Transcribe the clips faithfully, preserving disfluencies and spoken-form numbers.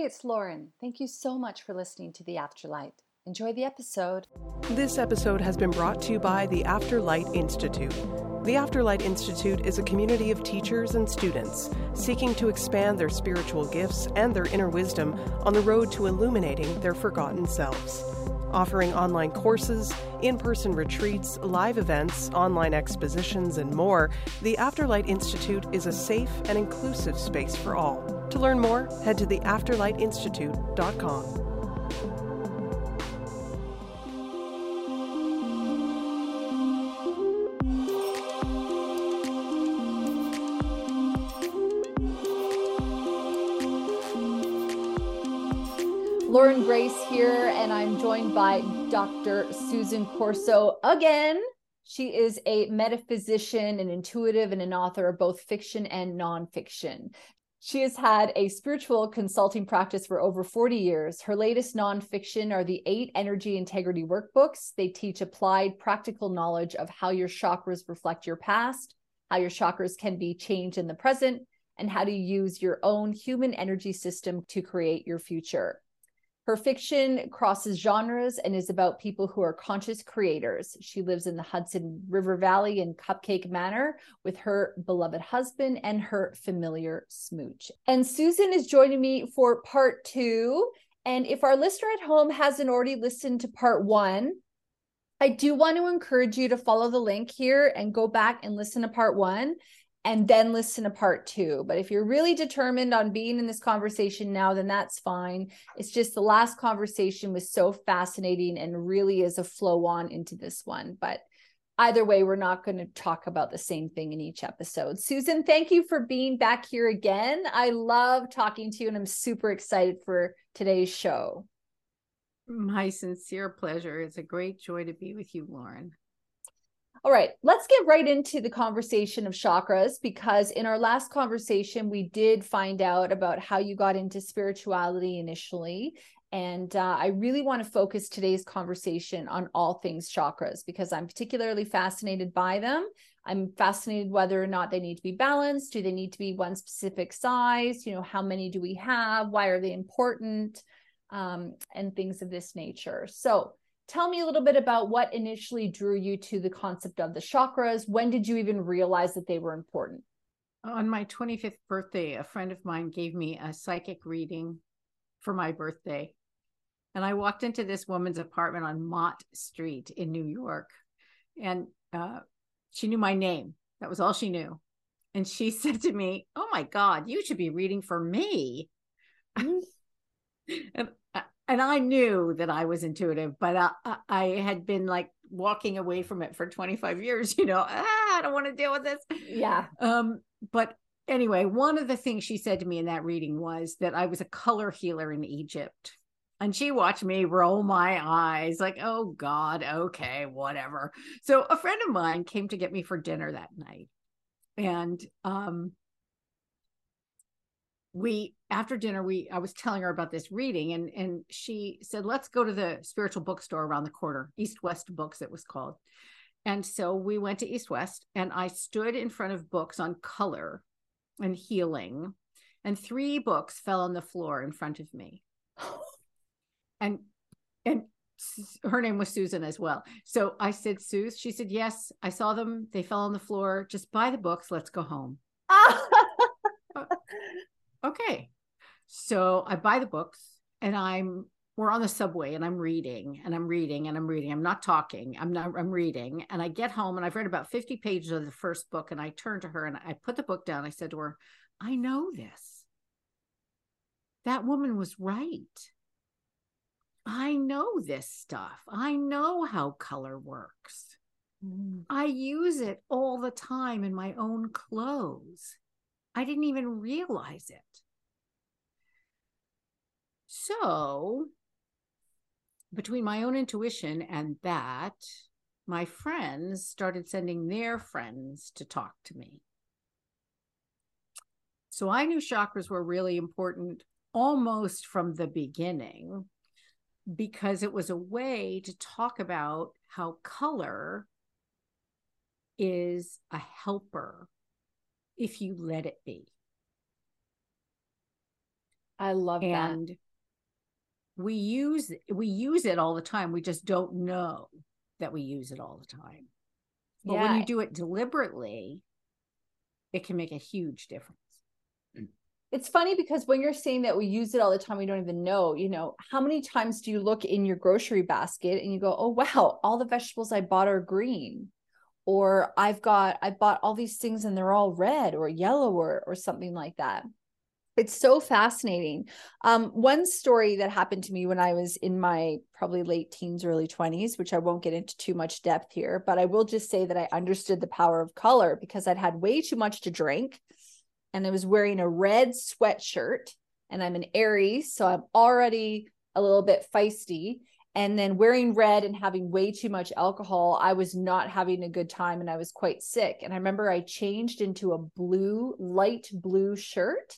Hey, it's Lauren. Thank you so much for listening to The Afterlight. Enjoy the episode. This episode has been brought to you by The Afterlight Institute. The Afterlight Institute is a community of teachers and students seeking to expand their spiritual gifts and their inner wisdom on the road to illuminating their forgotten selves. Offering online courses, in-person retreats, live events, online expositions, and more, the Afterlight Institute is a safe and inclusive space for all. To learn more, head to the afterlight institute dot com. Lauren Grace here, and I'm joined by Doctor Susan Corso again. She is a metaphysician, an intuitive, and an author of both fiction and nonfiction. She has had a spiritual consulting practice for over forty years. Her latest nonfiction are the eight Energy Integrity workbooks. They teach applied practical knowledge of how your chakras reflect your past, how your chakras can be changed in the present, and how to use your own human energy system to create your future. Her fiction crosses genres and is about people who are conscious creators. She lives in the Hudson River Valley in Cupcake Manor with her beloved husband and her familiar Smooch. And Susan is joining me for part two. And if our listener at home hasn't already listened to part one, I do want to encourage you to follow the link here and go back and listen to part one and then listen to part two. But if you're really determined on being in this conversation now, then that's fine. It's just the last conversation was so fascinating and really is a flow on into this one. But either way, we're not going to talk about the same thing in each episode. Susan, thank you for being back here again. I love talking to you and I'm super excited for today's show. My sincere pleasure. It's a great joy to be with you, Lauren. All right, let's get right into the conversation of chakras, because in our last conversation, we did find out about how you got into spirituality initially. And uh, I really want to focus today's conversation on all things chakras, because I'm particularly fascinated by them. I'm fascinated whether or not they need to be balanced. Do they need to be one specific size? You know, how many do we have? Why are they important? Um, and things of this nature. So tell me a little bit about what initially drew you to the concept of the chakras. When did you even realize that they were important? On my twenty-fifth birthday, a friend of mine gave me a psychic reading for my birthday. And I walked into this woman's apartment on Mott Street in New York. And uh, she knew my name. That was all she knew. And she said to me, "Oh my God, you should be reading for me." and And I knew that I was intuitive, but I, I had been like walking away from it for twenty-five years, you know, ah, I don't want to deal with this. Yeah. Um, but anyway, one of the things she said to me in that reading was that I was a color healer in Egypt. And she watched me roll my eyes like, oh God, okay, whatever. So a friend of mine came to get me for dinner that night. And, um, we, after dinner, we, I was telling her about this reading and, and she said, let's go to the spiritual bookstore around the corner, East, West Books, it was called. And so we went to East, West, and I stood in front of books on color and healing, and three books fell on the floor in front of me. And, and her name was Susan as well. So I said, "Sus," she said, "Yes, I saw them. They fell on the floor. Just buy the books. Let's go home." Okay. So I buy the books and I'm, we're on the subway and I'm reading and I'm reading and I'm reading. I'm not talking. I'm not, I'm reading. And I get home and I've read about fifty pages of the first book. And I turned to her and I put the book down. I said to her, "I know this. That woman was right. I know this stuff. I know how color works. Mm. I use it all the time in my own clothes. I didn't even realize it." So between my own intuition and that, my friends started sending their friends to talk to me. So I knew chakras were really important almost from the beginning, because it was a way to talk about how color is a helper if you let it be. I love and that. And we use, we use it all the time. We just don't know that we use it all the time. But yeah. when you do it deliberately, it can make a huge difference. It's funny because when you're saying that we use it all the time, we don't even know, you know, how many times do you look in your grocery basket and you go, oh, wow, all the vegetables I bought are green, or I've got, I bought all these things and they're all red or yellow or, or something like that. It's so fascinating. Um, one story that happened to me when I was in my probably late teens, early twenties, which I won't get into too much depth here, but I will just say that I understood the power of color because I'd had way too much to drink. And I was wearing a red sweatshirt, and I'm an Aries, so I'm already a little bit feisty. And then wearing red and having way too much alcohol, I was not having a good time, and I was quite sick. And I remember I changed into a blue, light blue shirt,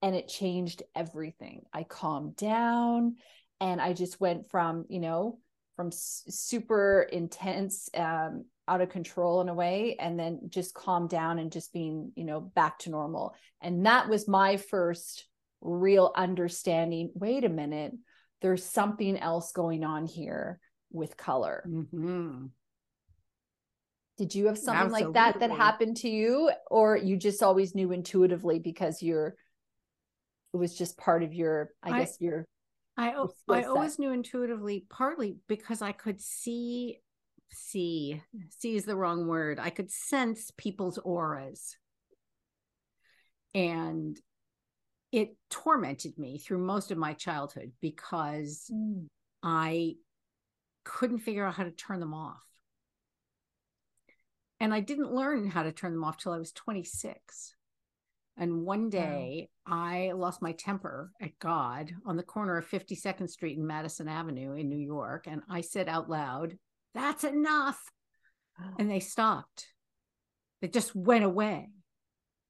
and it changed everything. I calmed down, and I just went from, you know, from super intense, um, out of control in a way, and then just calm down and just being, you know, back to normal. And that was my first real understanding. Wait a minute, there's something else going on here with color. Mm-hmm. Did you have something Absolutely. like that that happened to you, or you just always knew intuitively because you're, it was just part of your, I, I guess your, I, your I always knew intuitively, partly because I could see see see is the wrong word. I could sense people's auras, and it tormented me through most of my childhood because mm. I couldn't figure out how to turn them off, and I didn't learn how to turn them off till I was twenty-six. And one day wow. I lost my temper at God on the corner of fifty-second Street and Madison Avenue in New York, and I said out loud, "That's enough." Wow. And they stopped. It just went away.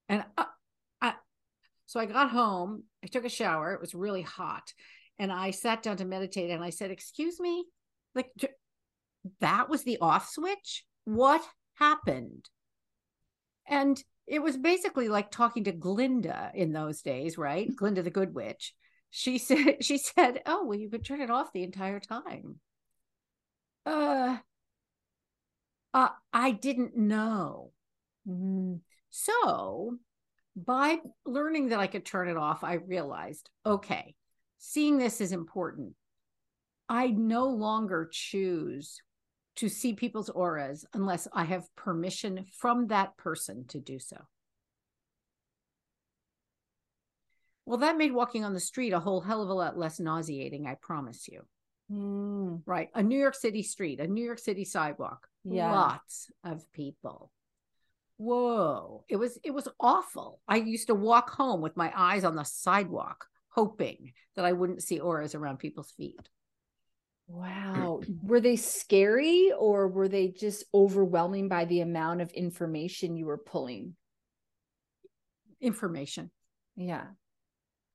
And I, I, so I got home, I took a shower. It was really hot. And I sat down to meditate, and I said, "Excuse me, like that was the off switch? What happened?" And it was basically like talking to Glinda in those days, right? Glinda, the good witch. She said, she said, "Oh, well, you could turn it off the entire time." Uh, uh, I didn't know. Mm-hmm. So by learning that I could turn it off, I realized, okay, seeing this is important. I no longer choose to see people's auras unless I have permission from that person to do so. Well, that made walking on the street a whole hell of a lot less nauseating, I promise you. Mm. Right. A New York City street, a New York City sidewalk, yeah. Lots of people. Whoa. It was, it was awful. I used to walk home with my eyes on the sidewalk, hoping that I wouldn't see auras around people's feet. Wow. Were they scary, or were they just overwhelming by the amount of information you were pulling? Information. Yeah.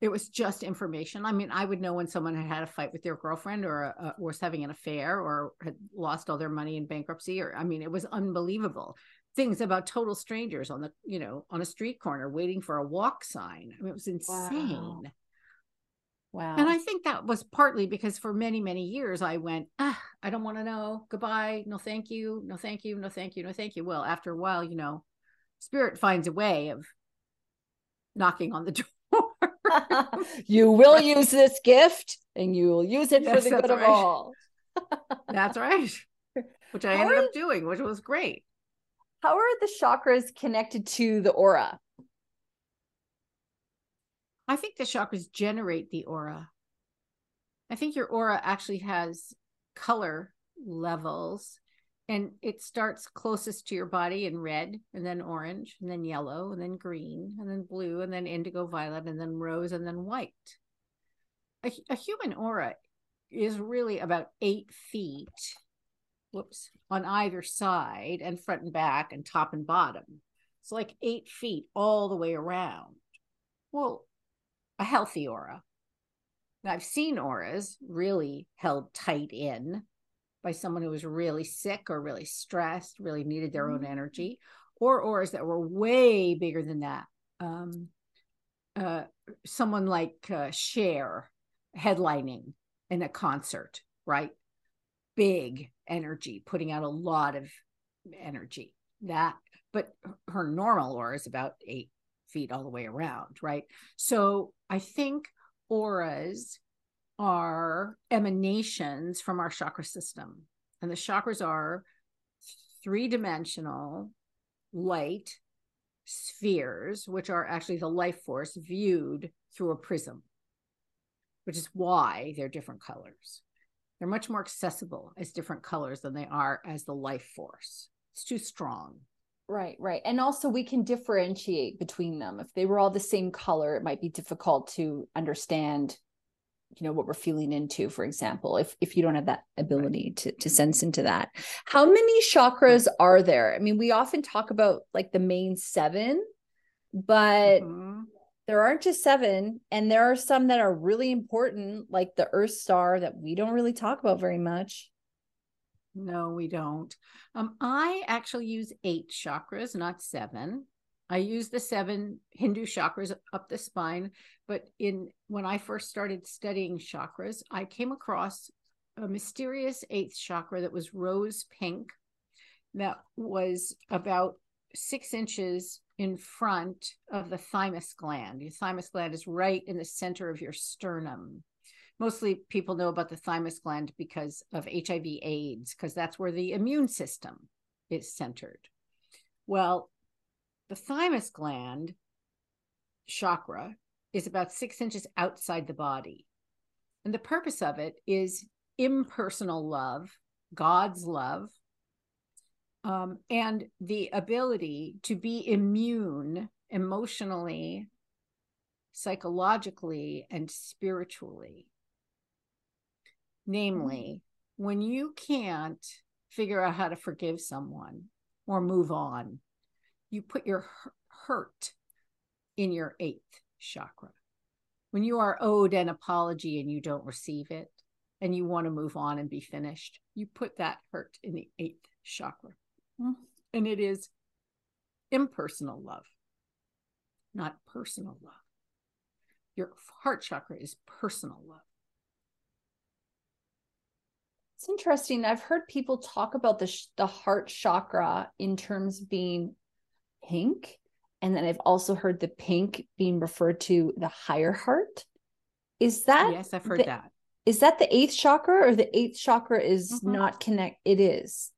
It was just information. I mean, I would know when someone had had a fight with their girlfriend, or a, a, was having an affair, or had lost all their money in bankruptcy. Or, I mean, it was unbelievable. Things about total strangers on the, you know, on a street corner waiting for a walk sign. I mean, it was insane. Wow. Wow. And I think that was partly because for many, many years I went, ah, I don't want to know. Goodbye. No, thank you. No, thank you. No, thank you. No, thank you. Well, after a while, you know, spirit finds a way of knocking on the door. You will use this gift, and you will use it yes, for the good right. of all. That's right. Which I how ended are, up doing, which was great. How are the chakras connected to the aura? I think the chakras generate the aura. I think your aura actually has color levels, and it starts closest to your body in red, and then orange, and then yellow, and then green, and then blue, and then indigo, violet, and then rose, and then white. A, a human aura is really about eight feet, whoops, on either side, and front and back, and top and bottom. It's like eight feet all the way around. Well, a healthy aura. Now, I've seen auras really held tight in by someone who was really sick or really stressed, really needed their own energy, or auras that were way bigger than that. Um, uh, someone like uh, Cher headlining in a concert, right? Big energy, putting out a lot of energy. That, but her normal aura is about eight feet all the way around, right? So I think auras are emanations from our chakra system. And the chakras are three-dimensional light spheres, which are actually the life force viewed through a prism, which is why they're different colors. They're much more accessible as different colors than they are as the life force. It's too strong. Right, right. And also we can differentiate between them. If they were all the same color, it might be difficult to understand, you know, what we're feeling into, for example, if if you don't have that ability to to sense into that. How many chakras are there? I mean, we often talk about like the main seven, but mm-hmm. there aren't just seven. And there are some that are really important, like the Earth Star, that we don't really talk about very much. No, we don't. Um, I actually use eight chakras, not seven. I use the seven Hindu chakras up the spine, but in when I first started studying chakras, I came across a mysterious eighth chakra that was rose pink, that was about six inches in front of the thymus gland. Your thymus gland is right in the center of your sternum. Mostly people know about the thymus gland because of H I V AIDS, because that's where the immune system is centered. Well, the thymus gland chakra is about six inches outside the body. And the purpose of it is impersonal love, God's love, um, and the ability to be immune emotionally, psychologically, and spiritually. Namely, when you can't figure out how to forgive someone or move on, you put your hurt in your eighth chakra. When you are owed an apology and you don't receive it, and you want to move on and be finished, you put that hurt in the eighth chakra. Mm-hmm. And it is impersonal love, not personal love. Your heart chakra is personal love. It's interesting. I've heard people talk about the, the heart chakra in terms of being pink. And then I've also heard the pink being referred to the higher heart. Is that? Yes, I've heard the, that. Is that the eighth chakra, or the eighth chakra is mm-hmm. not connect? It is.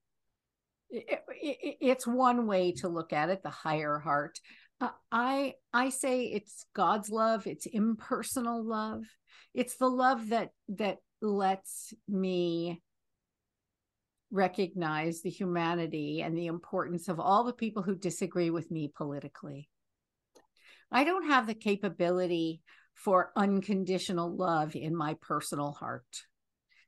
It, it, it's one way to look at it, the higher heart. Uh, I, I say it's God's love. It's impersonal love. It's the love that, that lets me recognize the humanity and the importance of all the people who disagree with me politically. I don't have the capability for unconditional love in my personal heart.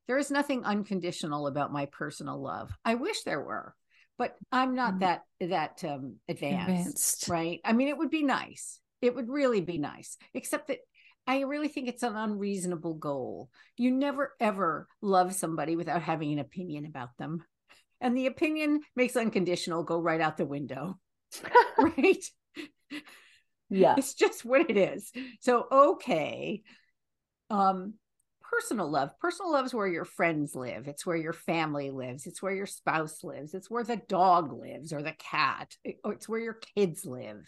There is nothing unconditional about my personal love. I wish there were, but I'm not that that um, advanced, advanced, right? I mean, it would be nice. It would really be nice, except that I really think it's an unreasonable goal. You never, ever love somebody without having an opinion about them. And the opinion makes unconditional go right out the window, right? Yeah. It's just what it is. So, okay. Um, personal love. Personal love is where your friends live. It's where your family lives. It's where your spouse lives. It's where the dog lives, or the cat, or it's where your kids live.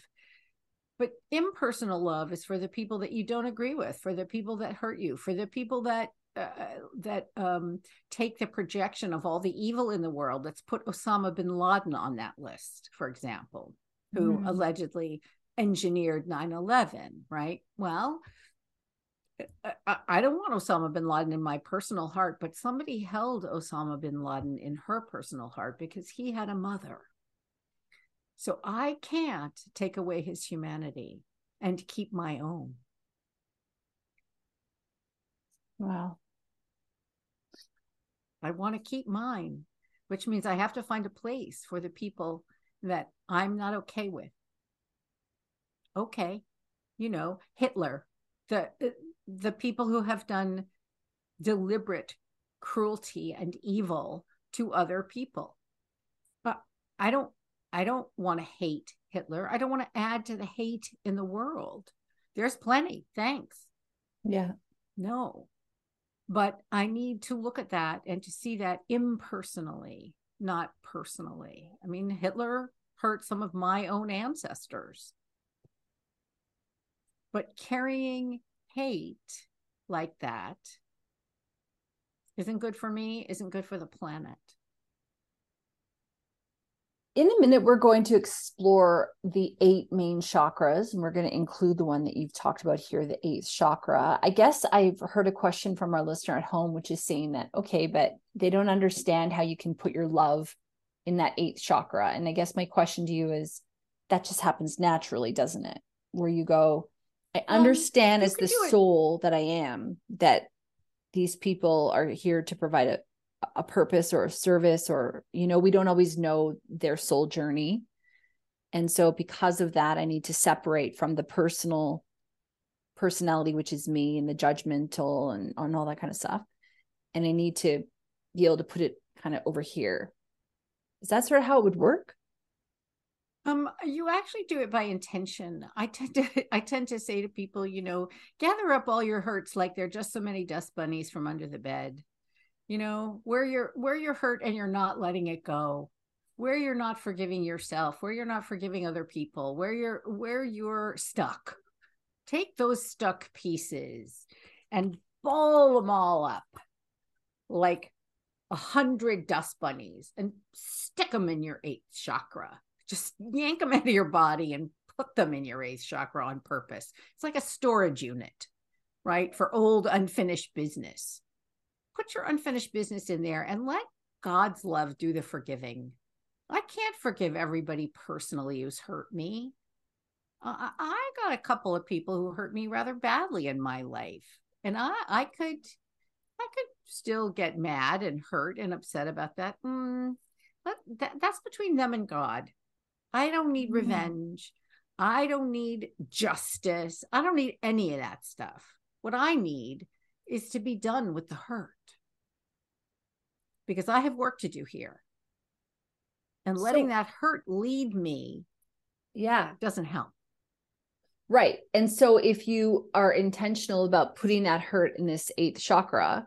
But impersonal love is for the people that you don't agree with, for the people that hurt you, for the people that uh, that um, take the projection of all the evil in the world. Let's put Osama bin Laden on that list, for example, who mm-hmm. allegedly engineered nine eleven, right? Well, I, I don't want Osama bin Laden in my personal heart, but somebody held Osama bin Laden in her personal heart because he had a mother. So I can't take away his humanity and keep my own. Wow. I want to keep mine, which means I have to find a place for the people that I'm not okay with. Okay. You know, Hitler, the the people who have done deliberate cruelty and evil to other people. But I don't I don't want to hate Hitler. I don't want to add to the hate in the world. There's plenty. Thanks. Yeah. No. But I need to look at that and to see that impersonally, not personally. I mean, Hitler hurt some of my own ancestors. But carrying hate like that isn't good for me, isn't good for the planet. In a minute, we're going to explore the eight main chakras, and we're going to include the one that you've talked about here, the eighth chakra. I guess I've heard a question from our listener at home, which is saying that, okay, but they don't understand how you can put your love in that eighth chakra. And I guess my question to you is, that just happens naturally, doesn't it? Where you go, I understand um, as the soul that I am, that these people are here to provide a a purpose or a service, or, you know, we don't always know their soul journey. And so because of that, I need to separate from the personal personality, which is me, and the judgmental and, and all that kind of stuff. And I need to be able to put it kind of over here. Is that sort of how it would work? Um, you actually do it by intention. I tend to, I tend to say to people, you know, gather up all your hurts like they're just so many dust bunnies from under the bed. You know, where you're, where you're hurt and you're not letting it go, where you're not forgiving yourself, where you're not forgiving other people, where you're, where you're stuck, take those stuck pieces and ball them all up like a hundred dust bunnies and stick them in your eighth chakra. Just yank them out of your body and put them in your eighth chakra on purpose. It's like a storage unit, right? For old unfinished business. Put your unfinished business in there and let God's love do the forgiving. I can't forgive everybody personally who's hurt me. Uh, I got a couple of people who hurt me rather badly in my life. And I, I could, I could still get mad and hurt and upset about that. Mm, but that that's between them and God. I don't need mm-hmm. revenge. I don't need justice. I don't need any of that stuff. What I need is to be done with the hurt, because I have work to do here, and letting so, that hurt lead me. Yeah. Doesn't help. Right. And so if you are intentional about putting that hurt in this eighth chakra,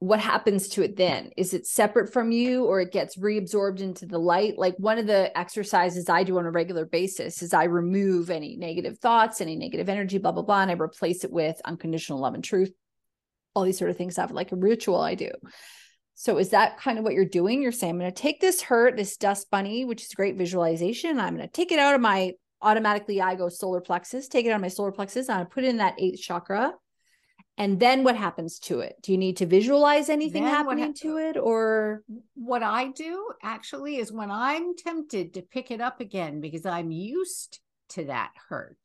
what happens to it then? Is it separate from you, or it gets reabsorbed into the light? Like, one of the exercises I do on a regular basis is I remove any negative thoughts, any negative energy, blah, blah, blah. And I replace it with unconditional love and truth. All these sort of things, I have like a ritual I do. So is that kind of what you're doing? You're saying, I'm going to take this hurt, this dust bunny, which is great visualization. I'm going to take it out of my, automatically I go solar plexus, take it out of my solar plexus, and I put it in that eighth chakra. And then what happens to it? Do you need to visualize anything then happening ha- to it? Or what I do actually is, when I'm tempted to pick it up again, because I'm used to that hurt,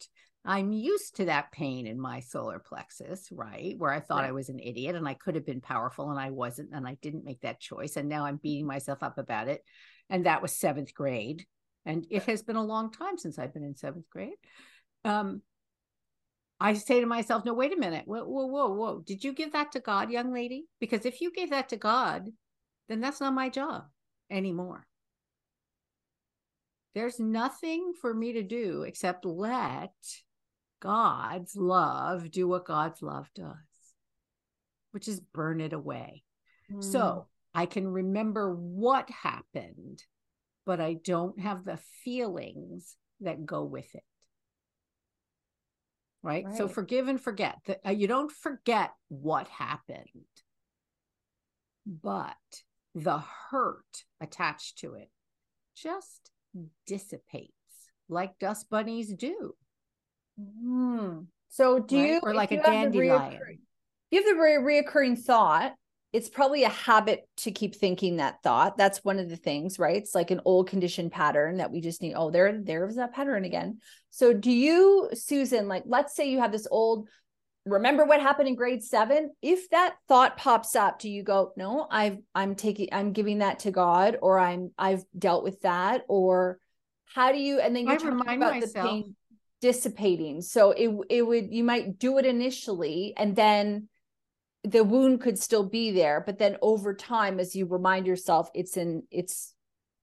I'm used to that pain in my solar plexus, right? Where I thought right. I was an idiot and I could have been powerful and I wasn't, and I didn't make that choice. And now I'm beating myself up about it. And that was seventh grade. And it has been a long time since I've been in seventh grade. Um, I say to myself, no, wait a minute. Whoa, whoa, whoa, whoa. Did you give that to God, young lady? Because if you gave that to God, then that's not my job anymore. There's nothing for me to do except let God's love do what God's love does, which is burn it away. Mm. So I can remember what happened, but I don't have the feelings that go with it. Right? Right. So forgive and forget. You don't forget what happened, but the hurt attached to it just dissipates like dust bunnies do. Hmm. So do right? you, or like you a dandelion? Reoccur- you have the re- reoccurring thought. It's probably a habit to keep thinking that thought. That's one of the things, right? It's like an old conditioned pattern that we just need. Oh, there, there's that pattern again. So do you, Susan, like, let's say you have this old, remember what happened in grade seven? If that thought pops up, do you go, no, I've, I'm taking, I'm giving that to God, or I'm, I've dealt with that, or how do you, and then you're I talking about myself. The pain dissipating. So it it would, you might do it initially, and then the wound could still be there, but then over time, as you remind yourself, it's in, it's,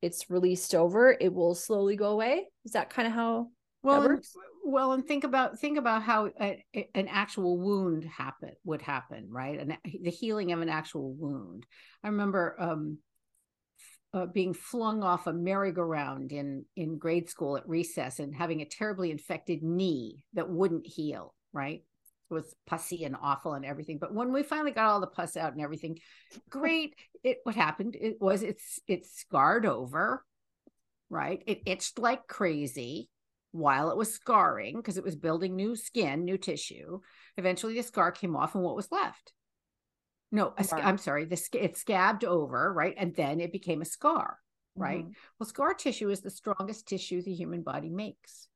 it's released over, it will slowly go away. Is that kind of how Well, and, well, and think about think about how a, a, an actual wound happen would happen, right? And the healing of an actual wound. I remember um, uh, being flung off a merry-go-round in in grade school at recess and having a terribly infected knee that wouldn't heal, right? It was pussy and awful and everything. But when we finally got all the pus out and everything, great. It what happened? It was it's it scarred over, right? It itched like crazy while it was scarring, because it was building new skin, new tissue. Eventually the scar came off, and what was left? No, a, I'm sorry, the, it scabbed over, right? And then it became a scar, right? Mm-hmm. Well, scar tissue is the strongest tissue the human body makes.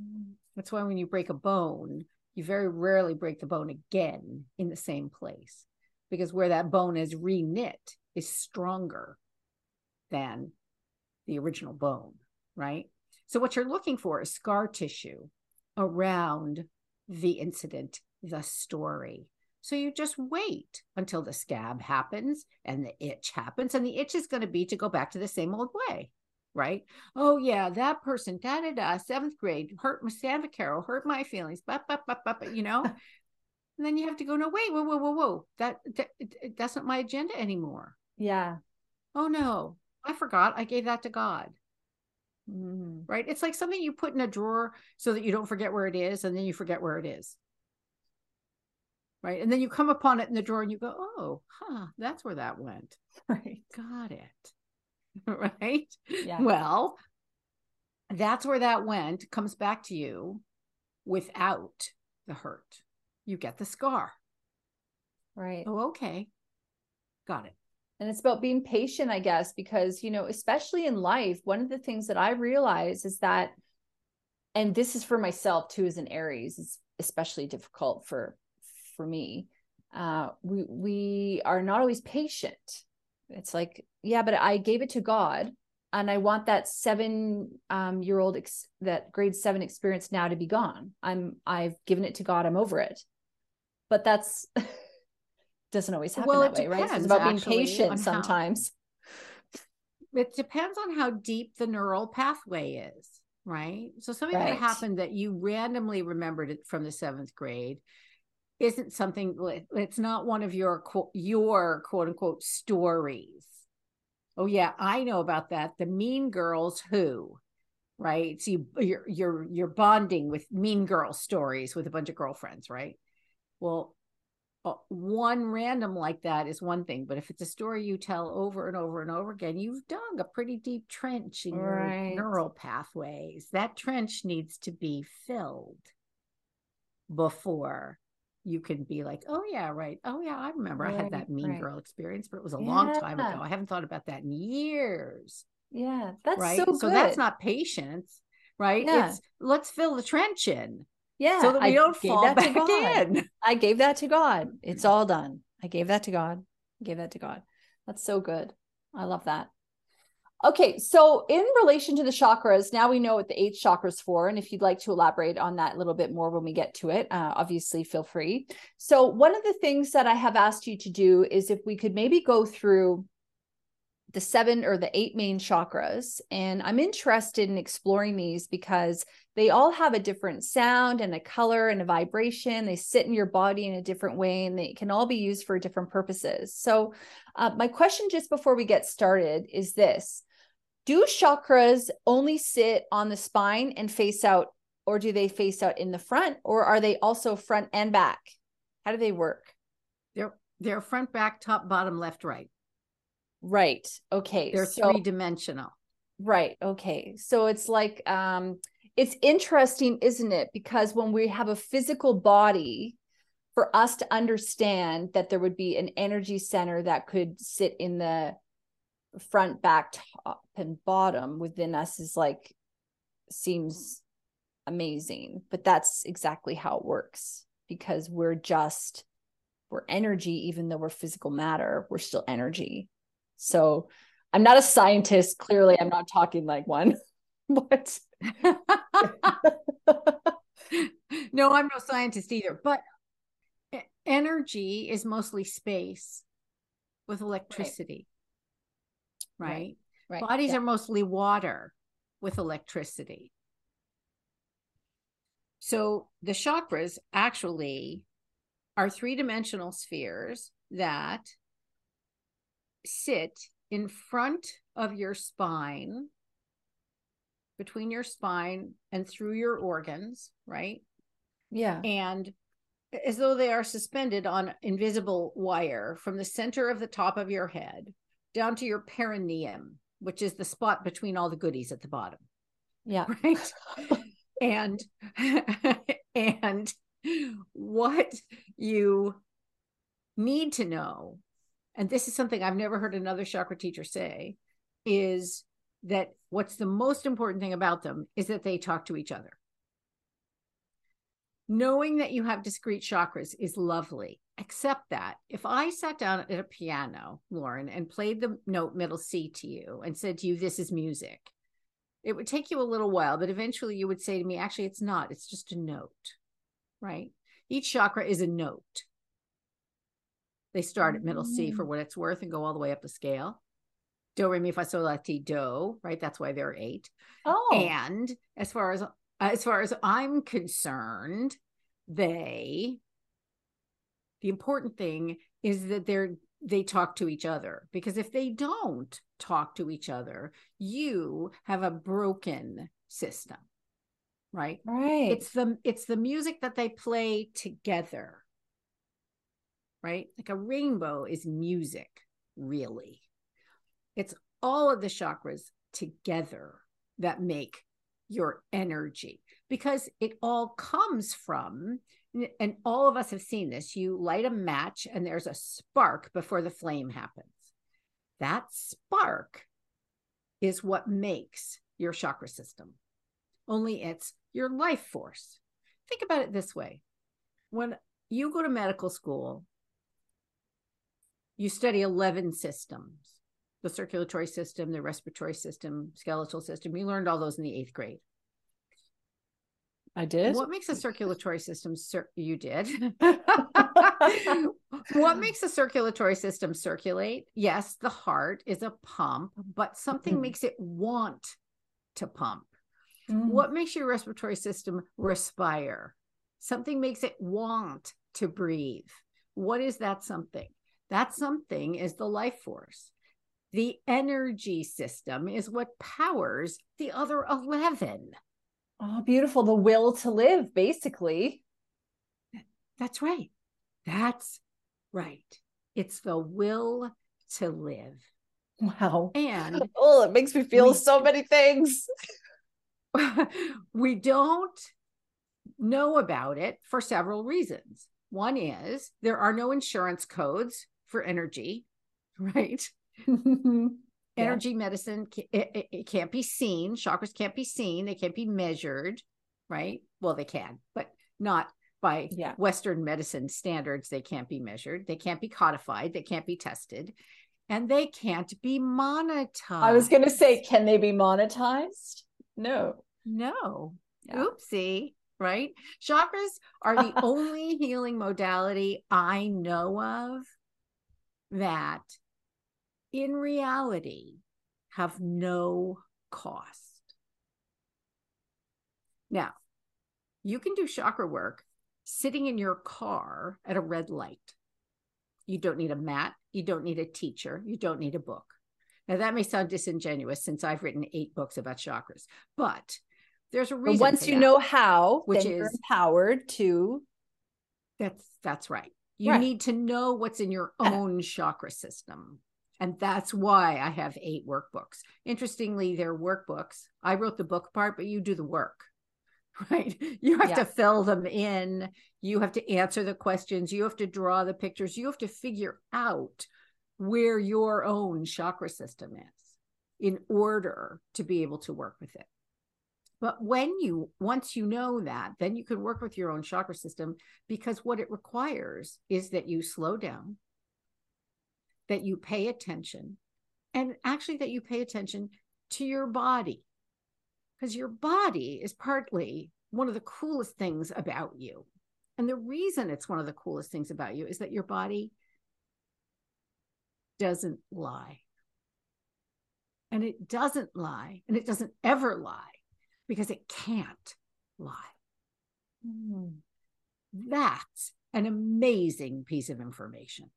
Mm-hmm. That's why when you break a bone, you very rarely break the bone again in the same place, because where that bone is re-knit is stronger than the original bone, right? So what you're looking for is scar tissue around the incident, the story. So you just wait until the scab happens and the itch happens. And the itch is going to be to go back to the same old way, right? Oh, yeah, that person, da-da-da, seventh grade, hurt my San Vaccaro, hurt my feelings, bah, bah, bah, bah, bah, you know? And then you have to go, no, wait, whoa, whoa, whoa, whoa. That, that, that's not my agenda anymore. Yeah. Oh, no, I forgot. I gave that to God. Mm-hmm. Right? It's like something you put in a drawer so that you don't forget where it is, and then you forget where it is. Right? And then you come upon it in the drawer and you go, oh, huh, that's where that went. Right. Got it. Right? Yeah. Well, that's where that went comes back to you without the hurt. You get the scar. Right. Oh, okay. Got it. And it's about being patient, I guess, because, you know, especially in life, one of the things that I realize is that, and this is for myself too, as an Aries, it's especially difficult for, for me. Uh, we, we are not always patient. It's like, yeah, but I gave it to God, and I want that seven um, year old, ex- that grade seven experience now to be gone. I'm, I've given it to God. I'm over it, but that's doesn't always happen well, that way, depends, right? So it's about being patient sometimes. How, it depends on how deep the neural pathway is, right? So something right. that happened that you randomly remembered it from the seventh grade isn't something, it's not one of your, your quote unquote stories. Oh yeah, I know about that. The Mean Girls who, right? So you, you're, you're, you're bonding with Mean Girl stories with a bunch of girlfriends, right? Well, one random like that is one thing, but if it's a story you tell over and over and over again, you've dug a pretty deep trench in your right. neural pathways. That trench needs to be filled before you can be like, oh yeah, right. Oh yeah, I remember right, I had that mean right. girl experience, but it was a yeah. long time ago. I haven't thought about that in years. Yeah, that's right? so good. So that's not patience, right? Yeah. It's let's fill the trench in. Yeah, so that we I don't fall that back to God. in. I gave that to God. It's all done. I gave that to God. I gave that to God. That's so good. I love that. Okay, so in relation to the chakras, now we know what the eighth chakra is for. And if you'd like to elaborate on that a little bit more when we get to it, uh, obviously feel free. So one of the things that I have asked you to do is if we could maybe go through the seven or the eight main chakras. And I'm interested in exploring these because they all have a different sound and a color and a vibration. They sit in your body in a different way, and they can all be used for different purposes. So uh, my question just before we get started is this: do chakras only sit on the spine and face out, or do they face out in the front, or are they also front and back? How do they work? They're, they're front, back, top, bottom, left, right. Right. Okay. They're so, three-dimensional. Right. Okay. So it's like, um, it's interesting, isn't it? Because when we have a physical body, for us to understand that there would be an energy center that could sit in the front, back, top, and bottom within us is like, seems amazing, but that's exactly how it works, because we're just, we're energy, even though we're physical matter, we're still energy. So I'm not a scientist. Clearly, I'm not talking like one, but no, I'm no scientist either, but energy is mostly space with electricity, right? right. right. Bodies yeah. are mostly water with electricity. So the chakras actually are three-dimensional spheres that sit in front of your spine, between your spine and through your organs, right? Yeah. And as though they are suspended on invisible wire from the center of the top of your head down to your perineum, which is the spot between all the goodies at the bottom. Yeah. Right. and, and what you need to know, and this is something I've never heard another chakra teacher say, is that what's the most important thing about them is that they talk to each other. Knowing that you have discrete chakras is lovely, except that if I sat down at a piano, Lauren, and played the note middle C to you and said to you, this is music, it would take you a little while, but eventually you would say to me, actually, it's not, it's just a note, right? Each chakra is a note. They start at middle C for what it's worth and go all the way up the scale. Do, re, mi, fa, sol, la, ti, do, right? That's why there are eight. Oh. And as far as As far as I'm concerned, they, the important thing is that they're, they talk to each other, because if they don't talk to each other, you have a broken system, right? Right. It's the, it's the music that they play together, right? Like a rainbow is music, really. It's all of the chakras together that make your energy, because it all comes from, and all of us have seen this, you light a match and there's a spark before the flame happens. That spark is what makes your chakra system, only it's your life force. Think about it this way. When you go to medical school, you study eleven systems. The circulatory system, the respiratory system, skeletal system. You learned all those in the eighth grade. I did. What makes a circulatory system? Cir- you did. What makes a circulatory system circulate? Yes, the heart is a pump, but something mm-hmm. makes it want to pump. Mm-hmm. What makes your respiratory system respire? Something makes it want to breathe. What is that something? That something is the life force. The energy system is what powers the other eleven. Oh, beautiful. The will to live, basically. That's right. That's right. It's the will to live. Wow. And oh, it makes me feel we, so many things. We don't know about it for several reasons. One is there are no insurance codes for energy, right? Energy yeah. medicine, it, it, it can't be seen. Chakras can't be seen. They can't be measured, right? Well, they can, but not by yeah. Western medicine standards. They can't be measured. They can't be codified. They can't be tested. And they can't be monetized. I was going to say, can they be monetized? No. No. Yeah. Oopsie, right? Chakras are the only healing modality I know of that in reality have no cost. Now, you can do chakra work sitting in your car at a red light. You don't need a mat. You don't need a teacher. You don't need a book. Now, that may sound disingenuous since I've written eight books about chakras, but there's a reason. But once you that, know how, which then is you're empowered to. That's, that's right. You right. need to know what's in your own chakra system. And that's why I have eight workbooks. Interestingly, they're workbooks. I wrote the book part, but you do the work, right? You have yes. to fill them in. You have to answer the questions. You have to draw the pictures. You have to figure out where your own chakra system is in order to be able to work with it. But when you, once you know that, then you can work with your own chakra system, because what it requires is that you slow down, that you pay attention, and actually that you pay attention to your body, because your body is partly one of the coolest things about you. And the reason it's one of the coolest things about you is that your body doesn't lie. And it doesn't lie, and it doesn't ever lie, because it can't lie. That's an amazing piece of information,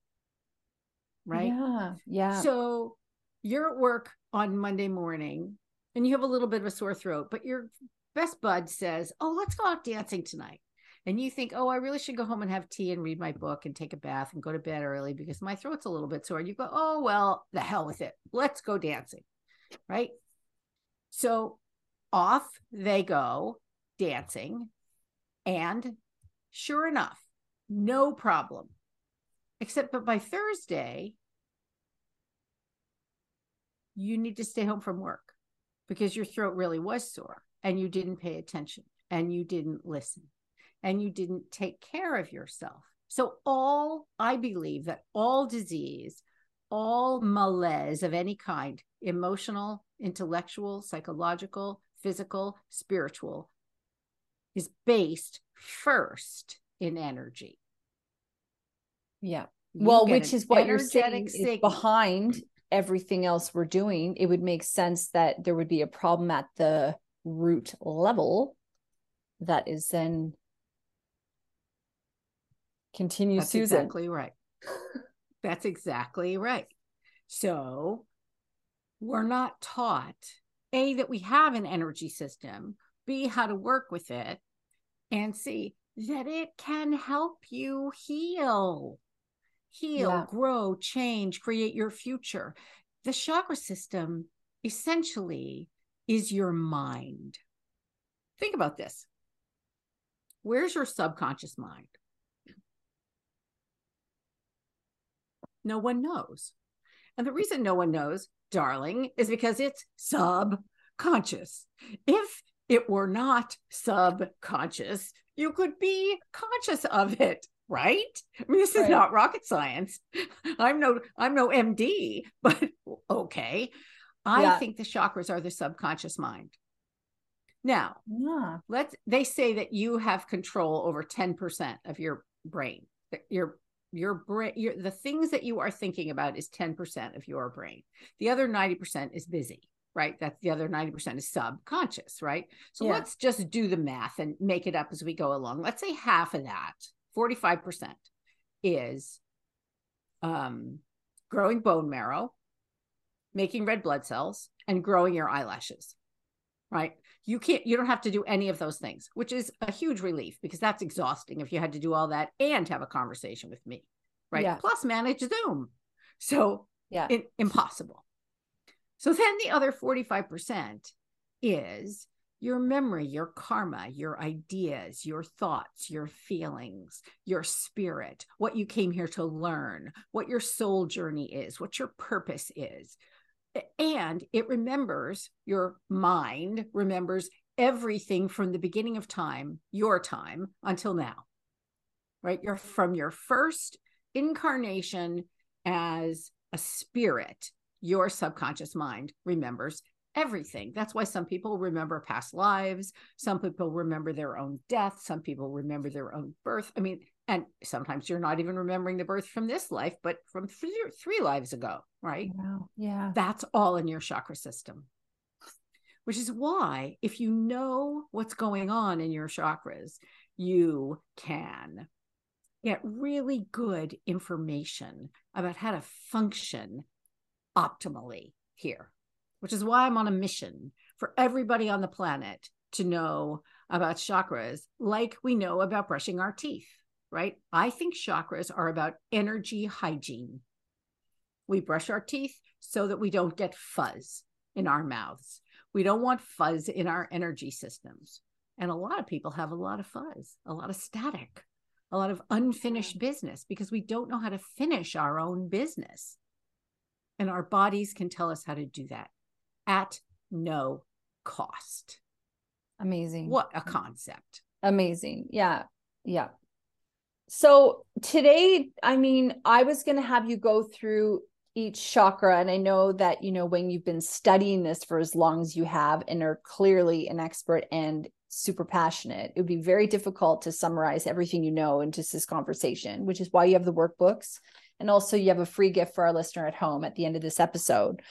right? Yeah, yeah. So you're at work on Monday morning and you have a little bit of a sore throat, but your best bud says, oh, let's go out dancing tonight. And you think, oh, I really should go home and have tea and read my book and take a bath and go to bed early because my throat's a little bit sore. And you go, oh, well, the hell with it. Let's go dancing, right? So off they go dancing. And sure enough, no problem. Except but by Thursday, you need to stay home from work because your throat really was sore and you didn't pay attention and you didn't listen and you didn't take care of yourself. So all, I believe that all disease, all malaise of any kind, emotional, intellectual, psychological, physical, spiritual, is based first in energy. Yeah. You well, which is what you're saying is behind everything else we're doing. It would make sense that there would be a problem at the root level that is then continue. That's Susan. Exactly right. That's exactly right. So we're not taught, A, that we have an energy system, B, how to work with it, and C, that it can help you heal, heal, yeah. grow, change, create your future. The chakra system essentially is your mind. Think about this. Where's your subconscious mind? No one knows. And the reason no one knows, darling, is because it's subconscious. If it were not subconscious, you could be conscious of it, right? I mean, this right. is not rocket science. I'm no, I'm no M D, but okay. I yeah. think the chakras are the subconscious mind. Now, yeah. let's, they say that you have control over ten percent of your brain, your Your brain, your, the things that you are thinking about is ten percent of your brain. The other ninety percent is busy, right? That's the other ninety percent is subconscious, right? So yeah. let's just do the math and make it up as we go along. Let's say half of that, forty-five percent is um, growing bone marrow, making red blood cells, and growing your eyelashes, right? You can't, you don't have to do any of those things, which is a huge relief because that's exhausting if you had to do all that and have a conversation with me, right? Yeah. Plus manage Zoom. So yeah. it, impossible. So then the other forty-five percent is your memory, your karma, your ideas, your thoughts, your feelings, your spirit, what you came here to learn, what your soul journey is, what your purpose is. And it remembers, your mind remembers everything from the beginning of time, your time, until now, right? You're from your first incarnation as a spirit, your subconscious mind remembers everything. That's why some people remember past lives. Some people remember their own death. Some people remember their own birth. I mean, and sometimes you're not even remembering the birth from this life, but from three, three lives ago, right? Wow. Yeah. That's all in your chakra system, which is why if you know what's going on in your chakras, you can get really good information about how to function optimally here, which is why I'm on a mission for everybody on the planet to know about chakras like we know about brushing our teeth. Right? I think chakras are about energy hygiene. We brush our teeth so that we don't get fuzz in our mouths. We don't want fuzz in our energy systems. And a lot of people have a lot of fuzz, a lot of static, a lot of unfinished business because we don't know how to finish our own business. And our bodies can tell us how to do that at no cost. Amazing. What a concept. Amazing. Yeah. Yeah. So today, I mean, I was going to have you go through each chakra. And I know that, you know, when you've been studying this for as long as you have and are clearly an expert and super passionate, it would be very difficult to summarize everything you know into this conversation, which is why you have the workbooks. And also you have a free gift for our listener at home at the end of this episode.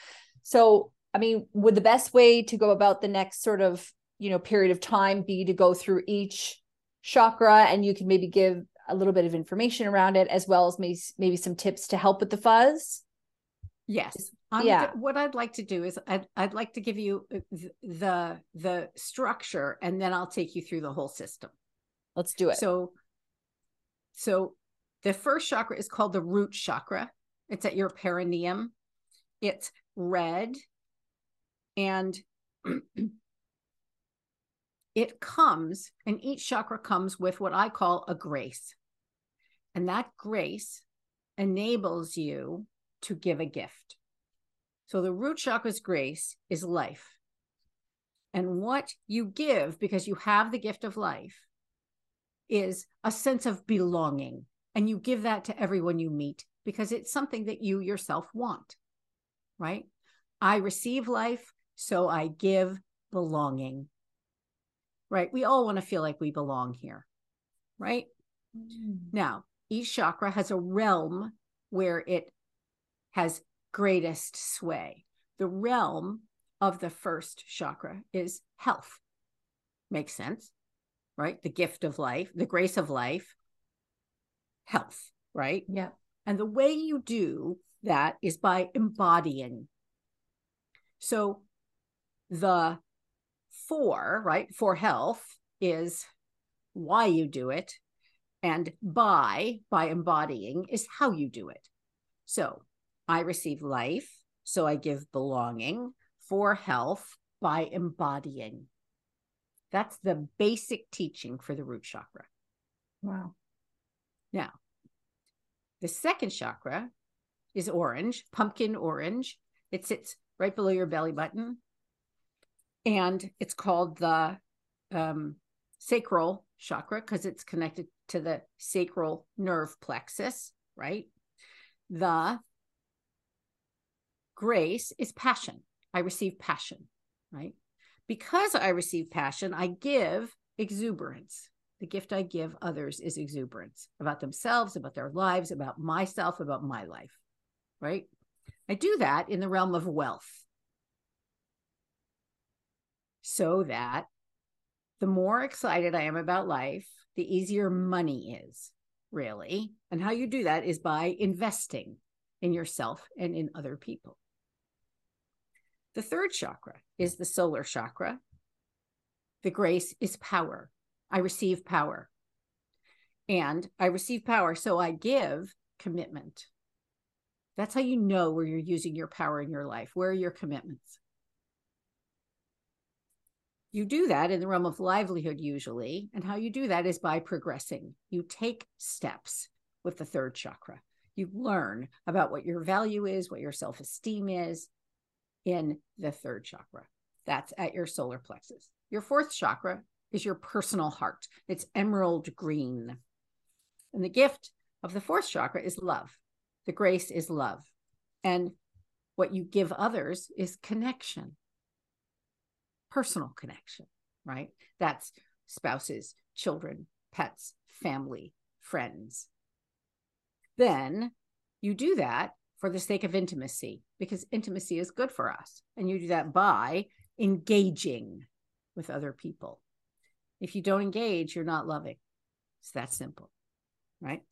So, I mean, would the best way to go about the next sort of, you know, period of time be to go through each chakra, and you can maybe give a little bit of information around it, as well as maybe, maybe some tips to help with the fuzz. Yes. I'm yeah. Gonna, what I'd like to do is I'd, I'd like to give you the, the structure, and then I'll take you through the whole system. Let's do it. So, so the first chakra is called the root chakra. It's at your perineum. It's red, and it comes, and each chakra comes with what I call a grace. And that grace enables you to give a gift. So the root chakra's grace is life. And what you give, because you have the gift of life, is a sense of belonging. And you give that to everyone you meet, because it's something that you yourself want, right? I receive life, so I give belonging, right? We all want to feel like we belong here, right? Mm. Now, each chakra has a realm where it has greatest sway. The realm of the first chakra is health. Makes sense, right? The gift of life, the grace of life, health, right? Yeah. And the way you do that is by embodying. So the for, right, for health is why you do it. And by, by embodying is how you do it. So I receive life, so I give belonging. For health, by embodying. That's the basic teaching for the root chakra. Wow. Now, the second chakra is orange, pumpkin orange. It sits right below your belly button. And it's called the um, sacral chakra because it's connected to the sacral nerve plexus, right? The grace is passion. I receive passion, right? Because I receive passion, I give exuberance. The gift I give others is exuberance about themselves, about their lives, about myself, about my life, right? I do that in the realm of wealth. So that the more excited I am about life, the easier money is, really. And how you do that is by investing in yourself and in other people. The third chakra is the solar chakra. The grace is power. I receive power. And I receive power, so I give commitment. That's how you know where you're using your power in your life. Where are your commitments? You do that in the realm of livelihood usually, and how you do that is by progressing. You take steps with the third chakra. You learn about what your value is, what your self-esteem is in the third chakra. That's at your solar plexus. Your fourth chakra is your personal heart. It's emerald green. And the gift of the fourth chakra is love. The grace is love. And what you give others is connection. Personal connection, right? That's spouses, children, pets, family, friends. Then you do that for the sake of intimacy, because intimacy is good for us. And you do that by engaging with other people. If you don't engage, you're not loving. It's that simple, right?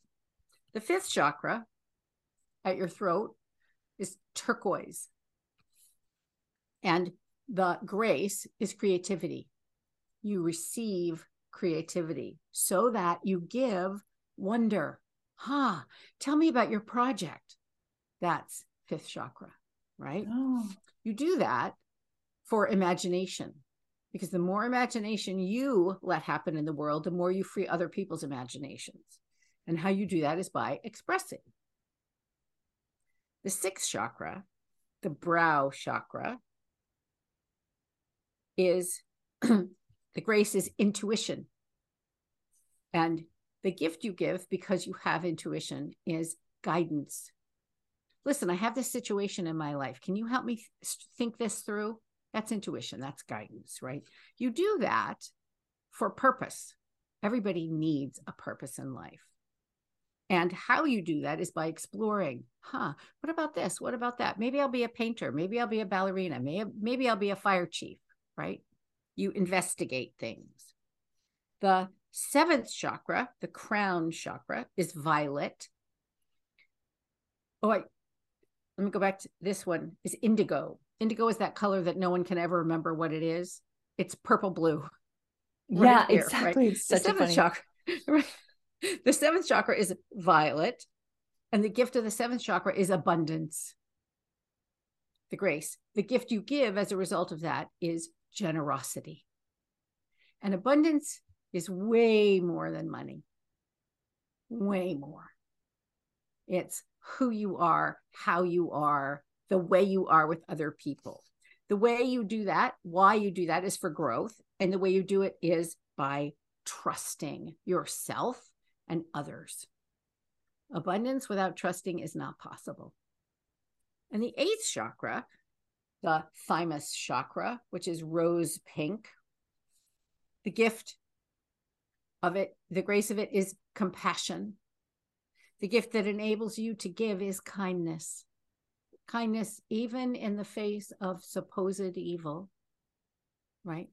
The fifth chakra at your throat is turquoise. And the grace is creativity. You receive creativity so that you give wonder. Huh, tell me about your project. That's fifth chakra, right? Oh. You do that for imagination, because the more imagination you let happen in the world, the more you free other people's imaginations. And how you do that is by expressing. The sixth chakra, the brow chakra, is the grace is intuition. And the gift you give because you have intuition is guidance. Listen, I have this situation in my life. Can you help me th- think this through? That's intuition. That's guidance, right? You do that for purpose. Everybody needs a purpose in life. And how you do that is by exploring. Huh, what about this? What about that? Maybe I'll be a painter. Maybe I'll be a ballerina. Maybe, maybe I'll be a fire chief. Right? You investigate things. The Seventh chakra, the crown chakra, is violet. Oh, I, let me go back to this one, is indigo. Indigo is that color that no one can ever remember what it is. It's purple blue. Right yeah, here, exactly. Right? It's the such seventh a funny... chakra. Right? The seventh chakra is violet. And the gift of the seventh chakra is abundance, the grace. The gift you give as a result of that is generosity. And abundance is way more than money, way more. It's who you are, how you are, the way you are with other people. The way you do that, why you do that is for growth. And the way you do it is by trusting yourself and others. Abundance without trusting is not possible. And the eighth chakra, the thymus chakra, which is rose pink, the gift of it, the grace of it is compassion. The gift that enables you to give is kindness. Kindness, even in the face of supposed evil, right?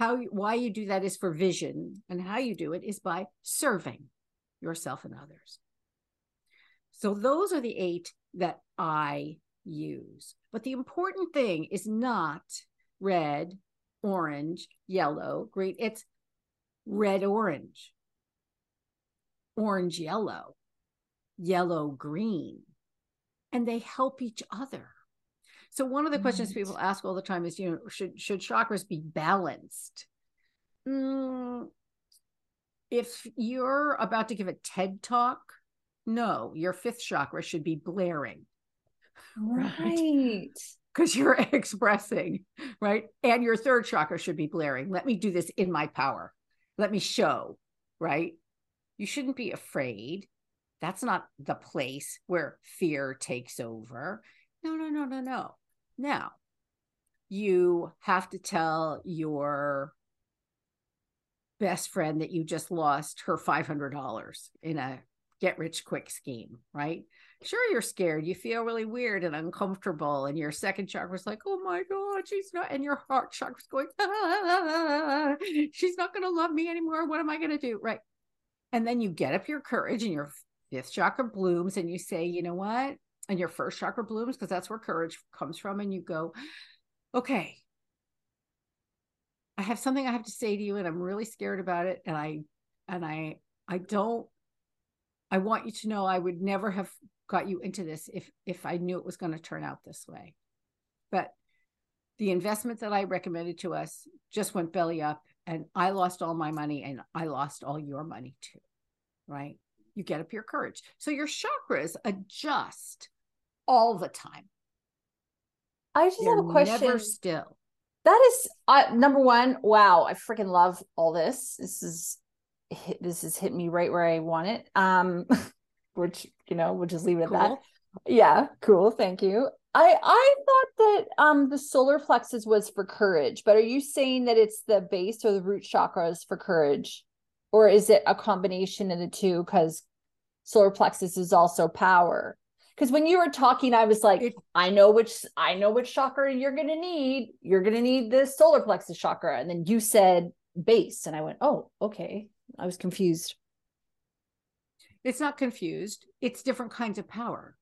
How, why you do that is for vision, and how you do it is by serving yourself and others. So those are the eight that I use. But the important thing is not red, orange, yellow, green. It's red, orange, orange, yellow, yellow, green. And they help each other. So one of the questions right. people ask all the time is, you know, should, should chakras be balanced? Mm, if you're about to give a TED talk, no, your fifth chakra should be blaring. Right. Because you're expressing, right? And your third chakra should be blaring. Let me do this in my power. Let me show, right? You shouldn't be afraid. That's not the place where fear takes over. No, no, no, no, no. Now, you have to tell your best friend that you just lost her five hundred dollars in a get rich quick scheme, right? Sure, you're scared. You feel really weird and uncomfortable. And your second chakra's like, oh my God, she's not. And your heart chakra's going, ah, she's not going to love me anymore. What am I going to do? Right. And then you get up your courage and your fifth chakra blooms and you say, you know what? And your first chakra blooms because that's where courage comes from. And you go, okay, I have something I have to say to you and I'm really scared about it. And I, and I, I don't, I want you to know I would never have got you into this if, if I knew it was going to turn out this way. But the investment that I recommended to us just went belly up. And I lost all my money and I lost all your money too, right? You get up your courage. So your chakras adjust all the time. I just They're have a question. Never still. That is, uh, number one, wow, I freaking love all this. This is, this has hit me right where I want it. Um, which, you know, we'll just leave it cool. at that. Yeah. Cool. Thank you. I, I thought that um, the solar plexus was for courage, but are you saying that it's the base or the root chakras for courage? Or is it a combination of the two? Because solar plexus is also power. Because when you were talking, I was like, it, I know which I know which chakra you're going to need. You're going to need the solar plexus chakra. And then you said base. And I went, oh, okay. I was confused. It's not confused. It's different kinds of power.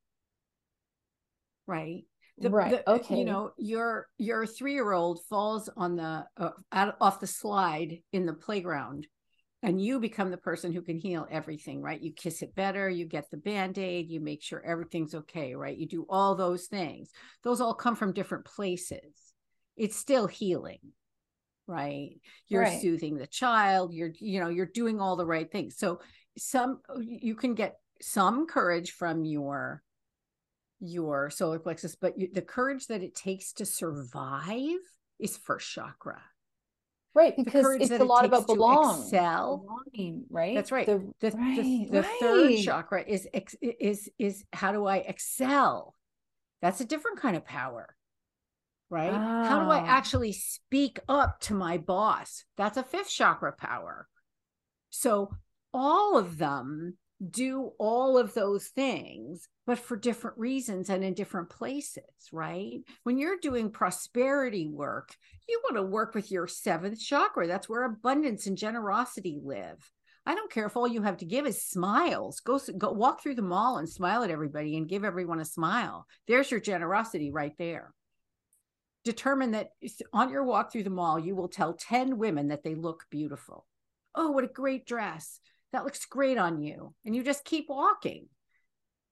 Right. The, right. The, okay. You know, your your three-year-old falls on the uh, out, off the slide in the playground, and you become the person who can heal everything. Right. You kiss it better. You get the Band-Aid. You make sure everything's okay. Right. You do all those things. Those all come from different places. It's still healing. Right. You're right. Soothing the child. You're you know you're doing all the right things. So some you can get some courage from your. your solar plexus, but you, the courage that it takes to survive is first chakra. Right, because it's a lot about belong. Excel, belonging, right? That's right. The, the, right, the, the right. third chakra is, is, is how do I excel? That's a different kind of power, right? Ah. How do I actually speak up to my boss? That's a fifth chakra power. So all of them do all of those things, but for different reasons and in different places, right? When you're doing prosperity work, you want to work with your seventh chakra. That's where abundance and generosity live. I don't care if all you have to give is smiles. Go, go walk through the mall and smile at everybody and give everyone a smile. There's your generosity right there. Determine that on your walk through the mall, you will tell ten women that they look beautiful. Oh, what a great dress. That looks great on you. And you just keep walking,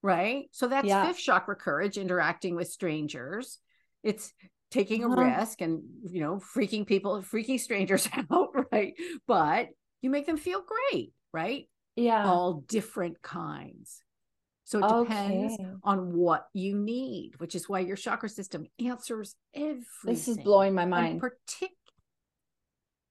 right? So that's yeah. fifth chakra courage, interacting with strangers. It's taking a mm-hmm. risk and, you know, freaking people, freaking strangers out, right? But you make them feel great, right? Yeah. All different kinds. So it depends okay. on what you need, which is why your chakra system answers everything. This is blowing my mind. Partic-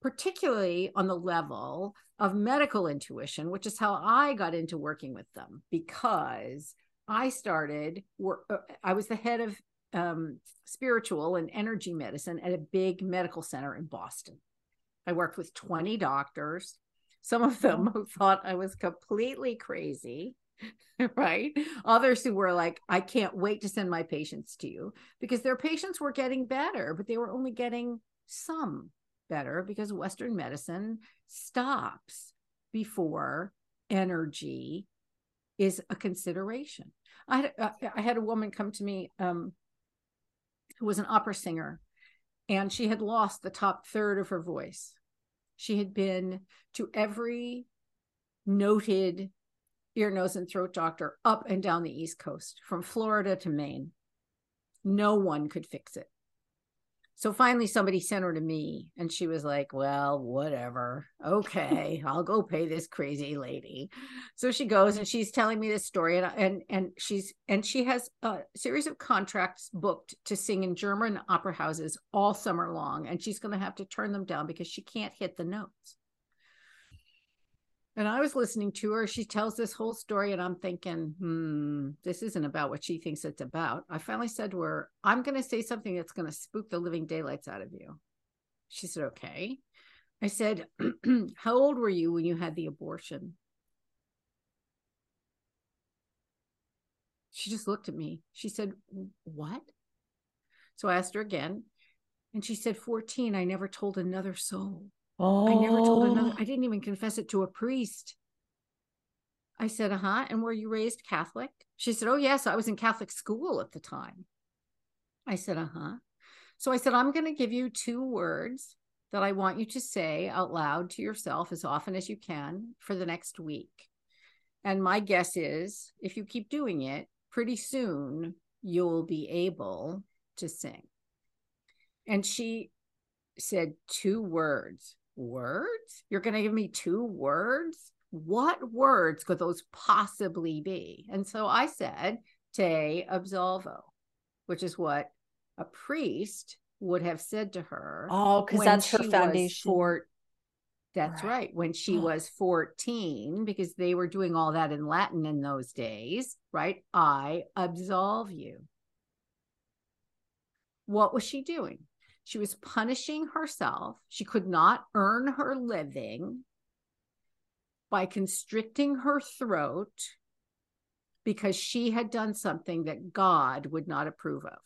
particularly on the level of medical intuition, which is how I got into working with them, because I started, work, I was the head of um, spiritual and energy medicine at a big medical center in Boston. I worked with twenty doctors, some of them who thought I was completely crazy, right? Others who were like, I can't wait to send my patients to you, because their patients were getting better, but they were only getting some better because Western medicine stops before energy is a consideration. I, I had a woman come to me um, who was an opera singer, and she had lost the top third of her voice. She had been to every noted ear, nose, and throat doctor up and down the East Coast, from Florida to Maine. No one could fix it. So finally somebody sent her to me, and she was like, well, whatever. Okay, I'll go pay this crazy lady. So she goes, and she's telling me this story, and and and she's and she has a series of contracts booked to sing in German opera houses all summer long, and she's going to have to turn them down because she can't hit the notes. And I was listening to her. She tells this whole story, and I'm thinking, hmm, this isn't about what she thinks it's about. I finally said to her, I'm going to say something that's going to spook the living daylights out of you. She said, okay. I said, how old were you when you had the abortion? She just looked at me. She said, what? So I asked her again, and she said, fourteen. I never told another soul. Oh. I never told another, I didn't even confess it to a priest. I said, uh-huh, and were you raised Catholic? She said, oh, yes, I was in Catholic school at the time. I said, uh-huh. So I said, I'm going to give you two words that I want you to say out loud to yourself as often as you can for the next week. And my guess is, if you keep doing it, pretty soon you'll be able to sing. And she said two words. Words? You're going to give me two words? What words could those possibly be? And so I said, te absolvo, which is what a priest would have said to her. Oh, because that's her foundation. Four, that's right. right. When she oh. was fourteen, because they were doing all that in Latin in those days, right? I absolve you. What was she doing? She was punishing herself. She could not earn her living by constricting her throat because she had done something that God would not approve of.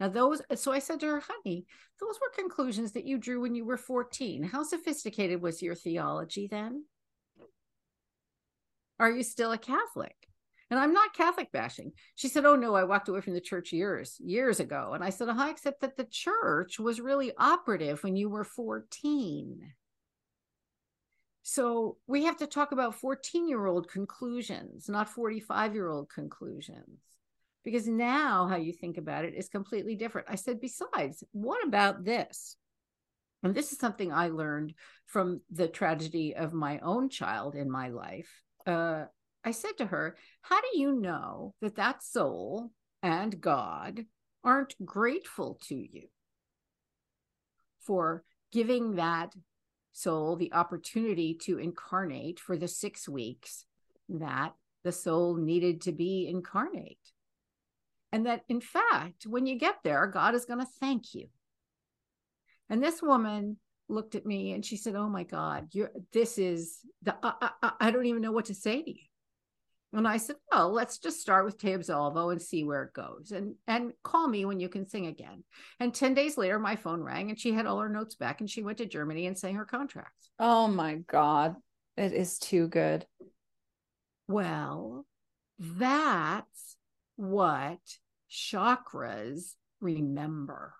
Now those, so I said to her, honey, those were conclusions that you drew when you were fourteen. How sophisticated was your theology then? Are you still a Catholic? And I'm not Catholic bashing. She said, oh, no, I walked away from the church years, years ago. And I said, uh-huh, except that the church was really operative when you were fourteen. So we have to talk about fourteen-year-old conclusions, not forty-five-year-old conclusions, because now how you think about it is completely different. I said, besides, what about this? And this is something I learned from the tragedy of my own child in my life. Uh, I said to her, how do you know that that soul and God aren't grateful to you for giving that soul the opportunity to incarnate for the six weeks that the soul needed to be incarnate? And that, in fact, when you get there, God is going to thank you. And this woman looked at me and she said, oh, my God, you're, this is, the I, I, I don't even know what to say to you. And I said, well, let's just start with Teobzalvo and see where it goes. And, and call me when you can sing again. And ten days later, my phone rang and she had all her notes back and she went to Germany and sang her contract. Oh my God. It is too good. Well, that's what chakras remember.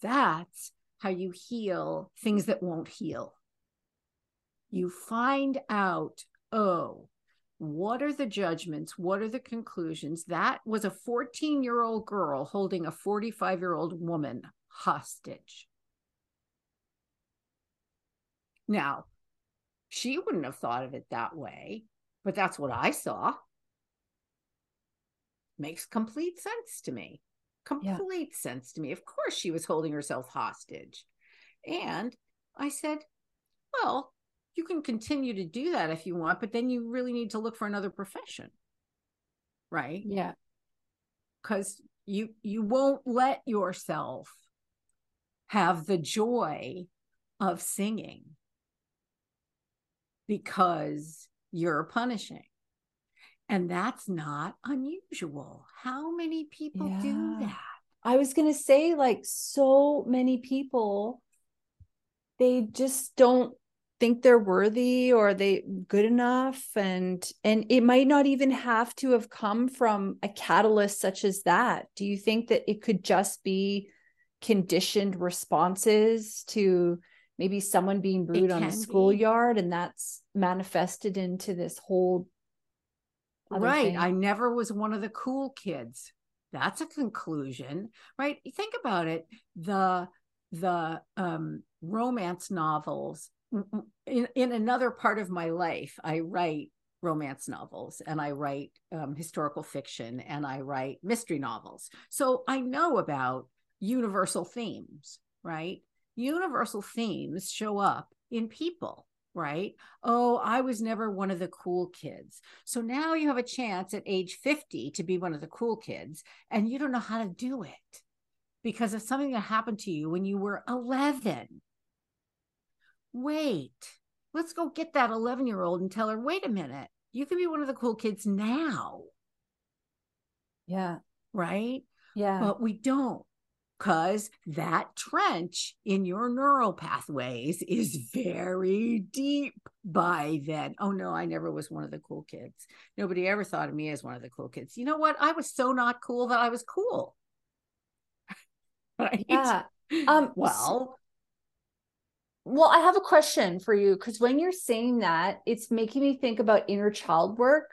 That's how you heal things that won't heal. You find out, oh, what are the judgments? What are the conclusions? That was a fourteen-year-old girl holding a forty-five-year-old woman hostage. Now, she wouldn't have thought of it that way, but that's what I saw. Makes complete sense to me. Complete yeah. sense to me. Of course, she was holding herself hostage. And I said, well, you can continue to do that if you want, but then you really need to look for another profession, right? Yeah. Because you, you won't let yourself have the joy of singing because you're punishing. And that's not unusual. How many people yeah. do that? I was going to say, like, so many people, they just don't think they're worthy or they good enough. And, and it might not even have to have come from a catalyst such as that. Do you think that it could just be conditioned responses to maybe someone being brewed on a schoolyard, and that's manifested into this whole other right thing? I never was one of the cool kids. That's a conclusion, right? Think about it. The, the um, romance novels, In, in another part of my life, I write romance novels and I write um, historical fiction and I write mystery novels. So I know about universal themes, right? Universal themes show up in people, right? Oh, I was never one of the cool kids. So now you have a chance at age fifty to be one of the cool kids, and you don't know how to do it because of something that happened to you when you were eleven. Wait, let's go get that eleven-year-old and tell her, wait a minute, you can be one of the cool kids now. Yeah. Right? Yeah. But we don't, because that trench in your neural pathways is very deep by then. Oh, no, I never was one of the cool kids. Nobody ever thought of me as one of the cool kids. You know what? I was so not cool that I was cool. Right? Yeah. Um, well... So- Well, I have a question for you, because when you're saying that, it's making me think about inner child work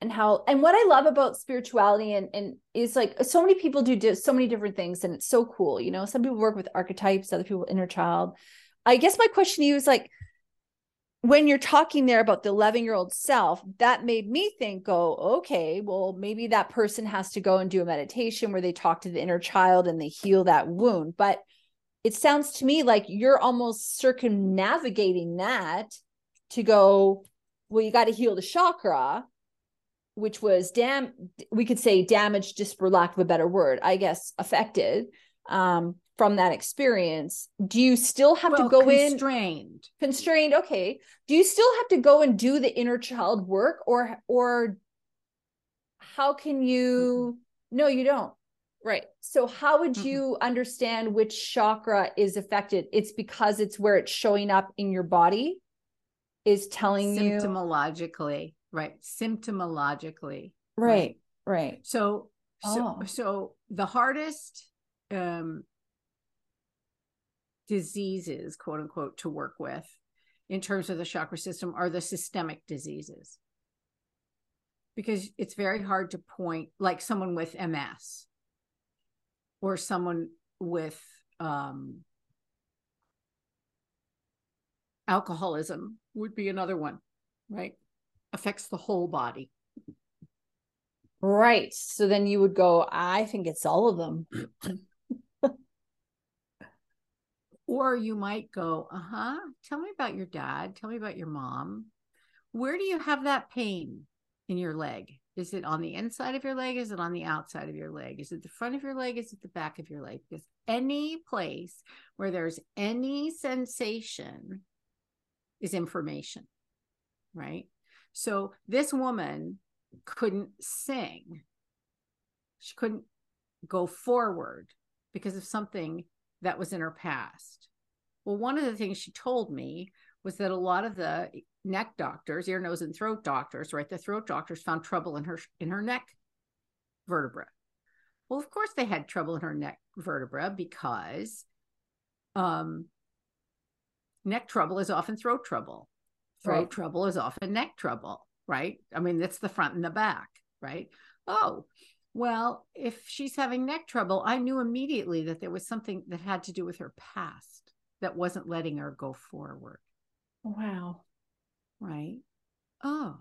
and how, and what I love about spirituality and, and is like so many people do, do so many different things, and it's so cool. You know, some people work with archetypes, other people inner child. I guess my question to you is like, when you're talking there about the eleven-year-old self, that made me think, go, okay, well, maybe that person has to go and do a meditation where they talk to the inner child and they heal that wound. But it sounds to me like you're almost circumnavigating that to go, well, you got to heal the chakra, which was damn, we could say damaged, just for lack of a better word, I guess, affected um, from that experience. Do you still have well, to go constrained. in? Constrained. Constrained. Okay. Do you still have to go and do the inner child work, or, or how can you, mm-hmm. no, you don't. Right. So how would you mm-hmm. understand which chakra is affected? It's because it's where it's showing up in your body is telling you. Symptomologically, right. Symptomologically. Right. Right. right. So, oh. so, so the hardest um, diseases, quote unquote, to work with in terms of the chakra system are the systemic diseases, because it's very hard to point, like someone with M S. Or someone with um, alcoholism would be another one, right? Affects the whole body. Right. So then you would go, I think it's all of them. Or you might go, uh-huh, tell me about your dad. Tell me about your mom. Where do you have that pain in your leg? Is it on the inside of your leg? Is it on the outside of your leg? Is it the front of your leg? Is it the back of your leg? Because any place where there's any sensation is information, right? So this woman couldn't sing. She couldn't go forward because of something that was in her past. Well, one of the things she told me was that a lot of the neck doctors, ear, nose, and throat doctors, right? The throat doctors found trouble in her in her neck vertebra. Well, of course they had trouble in her neck vertebra because um, neck trouble is often throat trouble. Throat right. trouble is often neck trouble, right? I mean, that's the front and the back, right? Oh, well, if she's having neck trouble, I knew immediately that there was something that had to do with her past that wasn't letting her go forward. Wow. Right. Oh,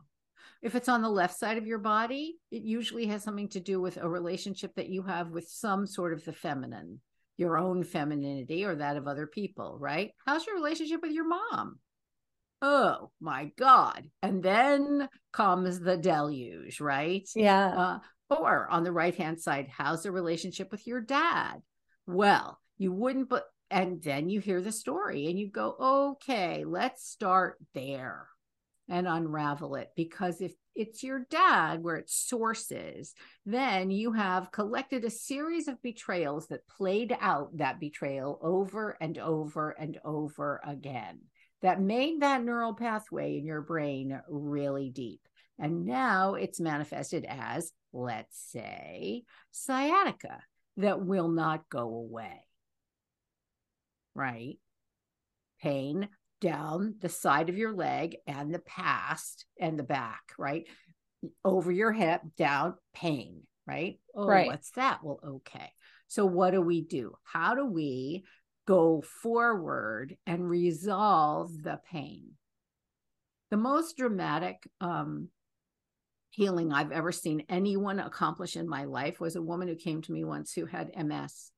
if it's on the left side of your body, it usually has something to do with a relationship that you have with some sort of the feminine, your own femininity or that of other people, right? How's your relationship with your mom? Oh my God. And then comes the deluge, right? Yeah. Uh, or on the right-hand side, how's the relationship with your dad? Well, you wouldn't, but, and then you hear the story and you go, okay, let's start there and unravel it. Because if it's your dad where its source is, then you have collected a series of betrayals that played out that betrayal over and over and over again that made that neural pathway in your brain really deep. And now it's manifested as, let's say, sciatica that will not go away, right? Pain down the side of your leg and the past and the back, right? Over your hip, down, pain, right? Oh, right. What's that? Well, okay. So what do we do? How do we go forward and resolve the pain? The most dramatic um, healing I've ever seen anyone accomplish in my life was a woman who came to me once who had M S.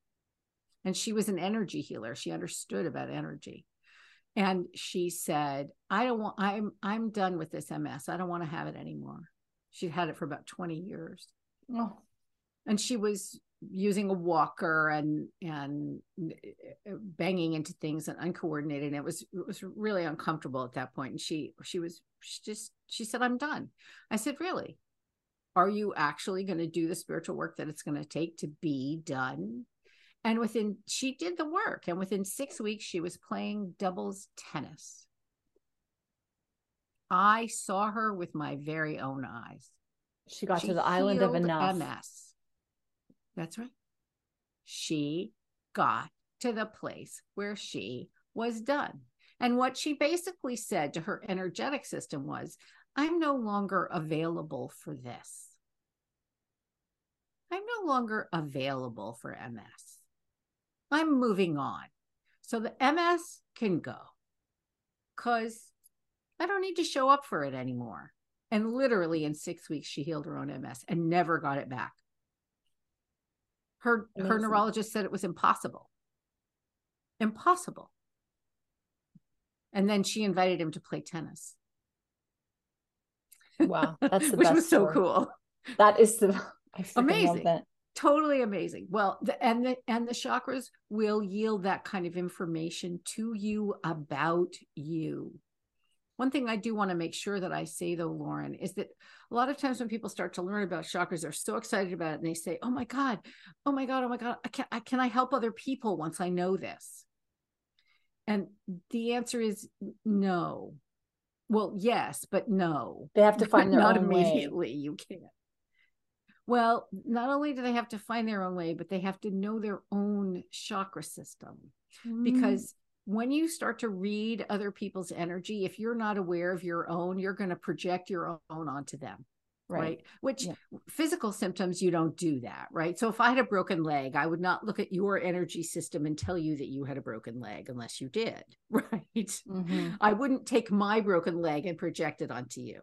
And she was an energy healer. She understood about energy. And she said, I don't want, I'm, I'm done with this M S. I don't want to have it anymore. She'd had it for about twenty years. Oh. And she was using a walker and, and banging into things and uncoordinated. And it was, it was really uncomfortable at that point. And she, she was she just, she said, I'm done. I said, really? Are you actually going to do the spiritual work that it's going to take to be done? And within, she did the work. And within six weeks, she was playing doubles tennis. I saw her with my very own eyes. She got she to the island of enough. M S. That's right. She got to the place where she was done. And what she basically said to her energetic system was, I'm no longer available for this. I'm no longer available for M S. I'm moving on. So the M S can go because I don't need to show up for it anymore. And literally in six weeks, she healed her own M S and never got it back. Her, her neurologist said it was impossible. Impossible. And then she invited him to play tennis. Wow. That's the Which best was so story. Cool. That is the amazing. Totally amazing. Well, the, and the and the chakras will yield that kind of information to you about you. One thing I do want to make sure that I say, though, Lauren, is that a lot of times when people start to learn about chakras, they're so excited about it, and they say, "Oh my God, oh my God, oh my God, I can I can I help other people once I know this?" And the answer is no. Well, yes, but no. They have to find their own way. Not immediately. You can't. Well, not only do they have to find their own way, but they have to know their own chakra system. Mm. Because when you start to read other people's energy, if you're not aware of your own, you're going to project your own onto them, right? right? Which yeah. physical symptoms, you don't do that, right? So if I had a broken leg, I would not look at your energy system and tell you that you had a broken leg unless you did, right? Mm-hmm. I wouldn't take my broken leg and project it onto you.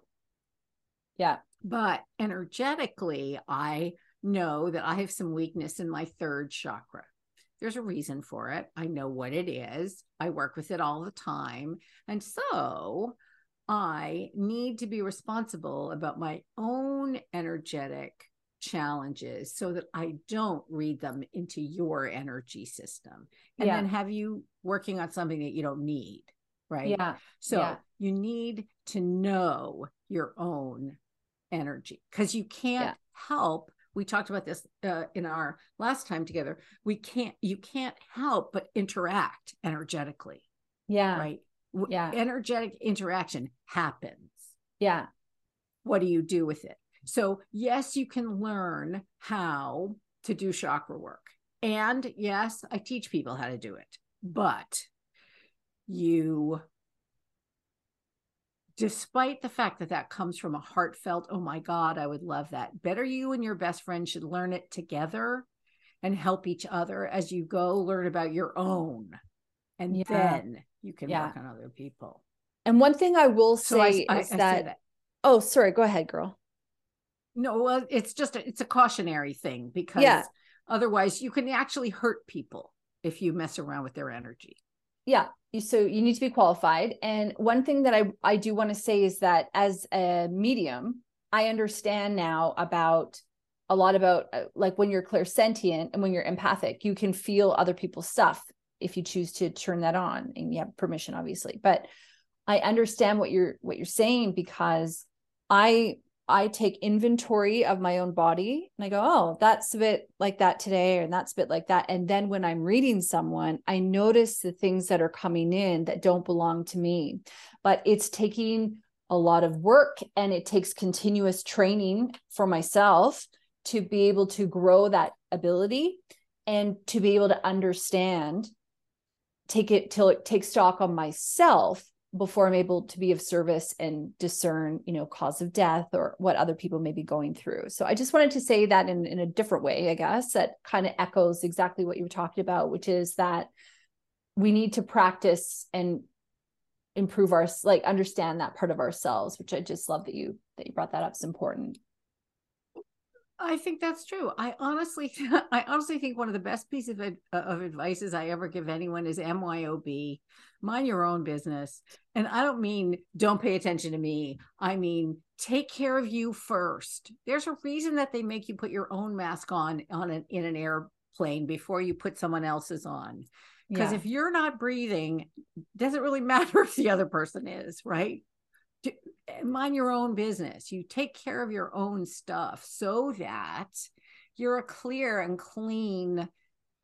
Yeah. But energetically, I know that I have some weakness in my third chakra. There's a reason for it. I know what it is. I work with it all the time. And so I need to be responsible about my own energetic challenges so that I don't read them into your energy system and yeah. then have you working on something that you don't need. Right. Yeah. So yeah. you need to know your own energy, because you can't yeah. help. We talked about this uh, in our last time together. We can't, you can't help but interact energetically. Yeah. Right. Yeah. Energetic interaction happens. Yeah. What do you do with it? So yes, you can learn how to do chakra work. And yes, I teach people how to do it, but you, despite the fact that that comes from a heartfelt, oh my God, I would love that. Better you and your best friend should learn it together and help each other as you go learn about your own. And yeah. then you can yeah. work on other people. And one thing I will say so I, is I, I that, that, oh, sorry, go ahead, girl. No, well, it's just, a, it's a cautionary thing because yeah. otherwise you can actually hurt people if you mess around with their energy. Yeah. So you need to be qualified. And one thing that I, I do want to say is that as a medium, I understand now about a lot about uh, like when you're clairsentient and when you're empathic, you can feel other people's stuff if you choose to turn that on and you have permission, obviously. But I understand what you're, what you're saying, because I, I take inventory of my own body and I go, oh, that's a bit like that today. And that's a bit like that. And then when I'm reading someone, I notice the things that are coming in that don't belong to me, but it's taking a lot of work and it takes continuous training for myself to be able to grow that ability and to be able to understand, take it till it takes stock on myself before I'm able to be of service and discern, you know, cause of death or what other people may be going through. So I just wanted to say that in, in a different way, I guess, that kind of echoes exactly what you were talking about, which is that we need to practice and improve our, like, understand that part of ourselves, which I just love that you, that you brought that up. It's important. I think that's true. I honestly, I honestly think one of the best pieces of, of advice I ever give anyone is M Y O B, mind your own business. And I don't mean don't pay attention to me. I mean, take care of you first. There's a reason that they make you put your own mask on, on an, in an airplane before you put someone else's on. Because yeah. if you're not breathing, it doesn't really matter if the other person is, right? Mind your own business. You take care of your own stuff so that you're a clear and clean.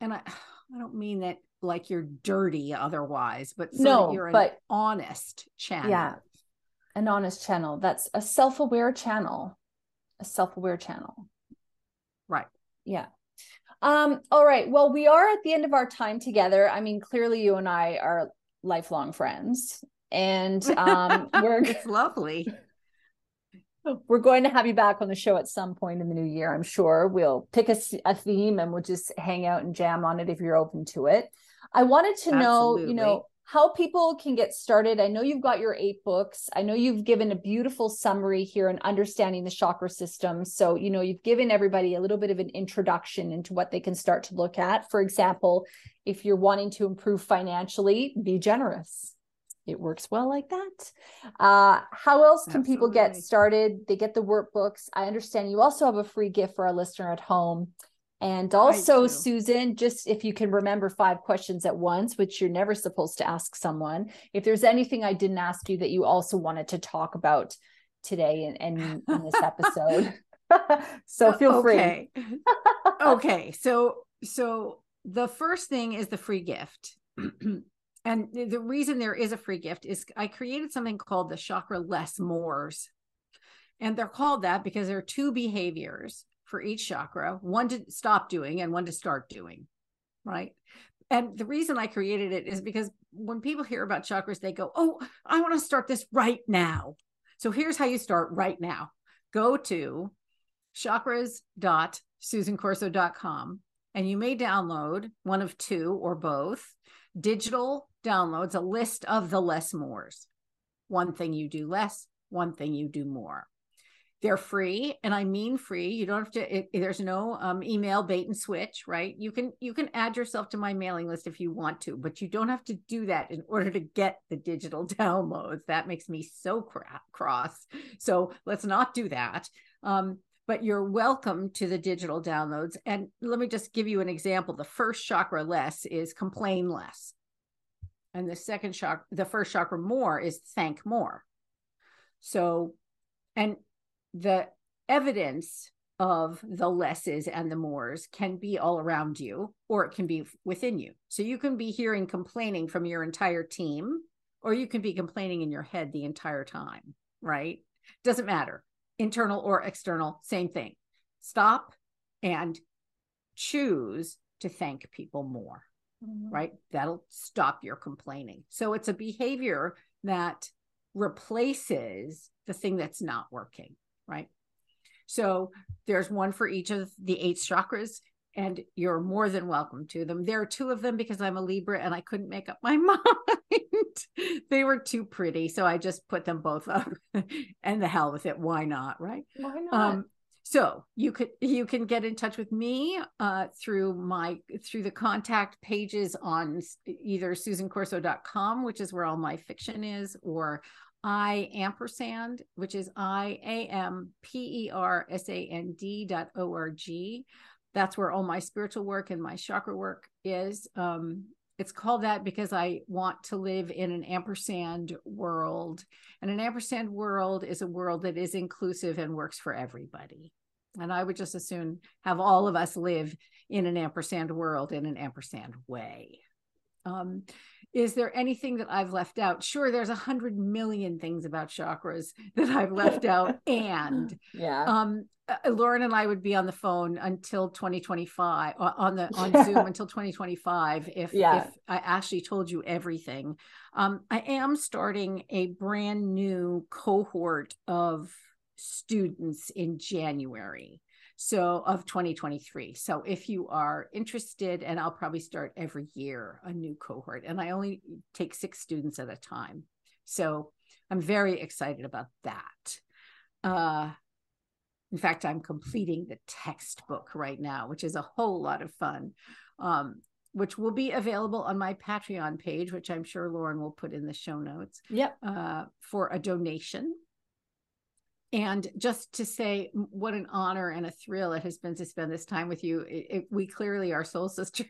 And I, I don't mean that like you're dirty otherwise, but so no, that you're but, an honest channel. Yeah, an honest channel. That's a self-aware channel, a self-aware channel. Right. Yeah. Um. All right. Well, we are at the end of our time together. I mean, clearly you and I are lifelong friends. And um, we're it's lovely. We're going to have you back on the show at some point in the new year. I'm sure we'll pick a, a theme and we'll just hang out and jam on it if you're open to it. I wanted to Absolutely. know, you know, how people can get started. I know you've got your eight books. I know you've given a beautiful summary here in Understanding the Chakra System. So, you know, you've given everybody a little bit of an introduction into what they can start to look at. For example, if you're wanting to improve financially, be generous. It works well like that. Uh, how else can Absolutely. people get started? They get the workbooks. I understand you also have a free gift for our listener at home. And also, Susan, just if you can remember five questions at once, which you're never supposed to ask someone, if there's anything I didn't ask you that you also wanted to talk about today and in, in, in this episode. So feel okay. free. Okay. So, so the first thing is the free gift. And the reason there is a free gift is I created something called the Chakra Less Mores. And they're called that because there are two behaviors for each chakra, one to stop doing and one to start doing, right? And the reason I created it is because when people hear about chakras, they go, oh, I want to start this right now. So here's how you start right now. Go to chakras dot susan corso dot com and you may download one of two or both digital downloads, a list of the less mores. One thing you do less, one thing you do more. They're free. And I mean free. You don't have to, it, there's no um, email bait and switch, right? You can, you can add yourself to my mailing list if you want to, but you don't have to do that in order to get the digital downloads. That makes me so cra- cross. So let's not do that. Um, but you're welcome to the digital downloads. And let me just give you an example. The first chakra less is complain less. And the second chakra, the first chakra more is thank more. So, and the evidence of the lesses and the mores can be all around you, or it can be within you. So you can be hearing complaining from your entire team, or you can be complaining in your head the entire time, right? Doesn't matter. Internal or external, same thing. Stop and choose to thank people more, mm-hmm. right? That'll stop your complaining. So it's a behavior that replaces the thing that's not working, right? So there's one for each of the eight chakras, and you're more than welcome to them. There are two of them because I'm a Libra and I couldn't make up my mind. They were too pretty. So I just put them both up and the hell with it. Why not? Right. Why not? Um, so you could, you can get in touch with me uh, through my, through the contact pages on either susan corso dot com, which is where all my fiction is, or I ampersand, which is I A M P E R S A N D dot org. That's where all my spiritual work and my chakra work is. Um, it's called that because I want to live in an ampersand world. And an ampersand world is a world that is inclusive and works for everybody. And I would just as soon have all of us live in an ampersand world in an ampersand way. Um, is there anything that I've left out? Sure, there's a hundred million things about chakras that I've left out. And yeah, um, uh, Lauren and I would be on the phone until twenty twenty-five uh, on the on yeah. Zoom until twenty twenty-five if yeah. if I actually told you everything. Um, I am starting a brand new cohort of students in January. So of twenty twenty-three. So if you are interested, and I'll probably start every year a new cohort, and I only take six students at a time. So I'm very excited about that. Uh, in fact, I'm completing the textbook right now, which is a whole lot of fun, um, which will be available on my Patreon page, which I'm sure Lauren will put in the show notes. Yep. Uh, for a donation. And just to say what an honor and a thrill it has been to spend this time with you. It, it, we clearly are soul sisters.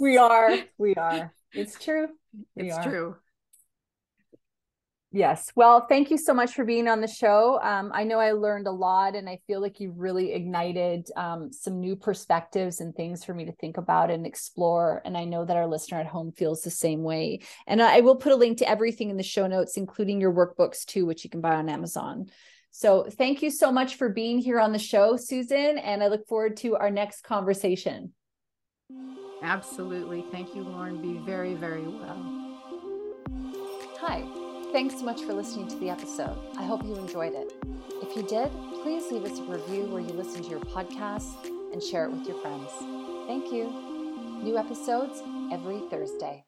We are. We are. It's true. We it's are. true. Yes. Well, thank you so much for being on the show. Um, I know I learned a lot, and I feel like you've really ignited um, some new perspectives and things for me to think about and explore. And I know that our listener at home feels the same way. And I will put a link to everything in the show notes, including your workbooks too, which you can buy on Amazon. So thank you so much for being here on the show, Susan, and I look forward to our next conversation. Absolutely. Thank you, Lauren. Be very, very well. Hi. Thanks so much for listening to the episode. I hope you enjoyed it. If you did, please leave us a review where you listen to your podcast and share it with your friends. Thank you. New episodes every Thursday.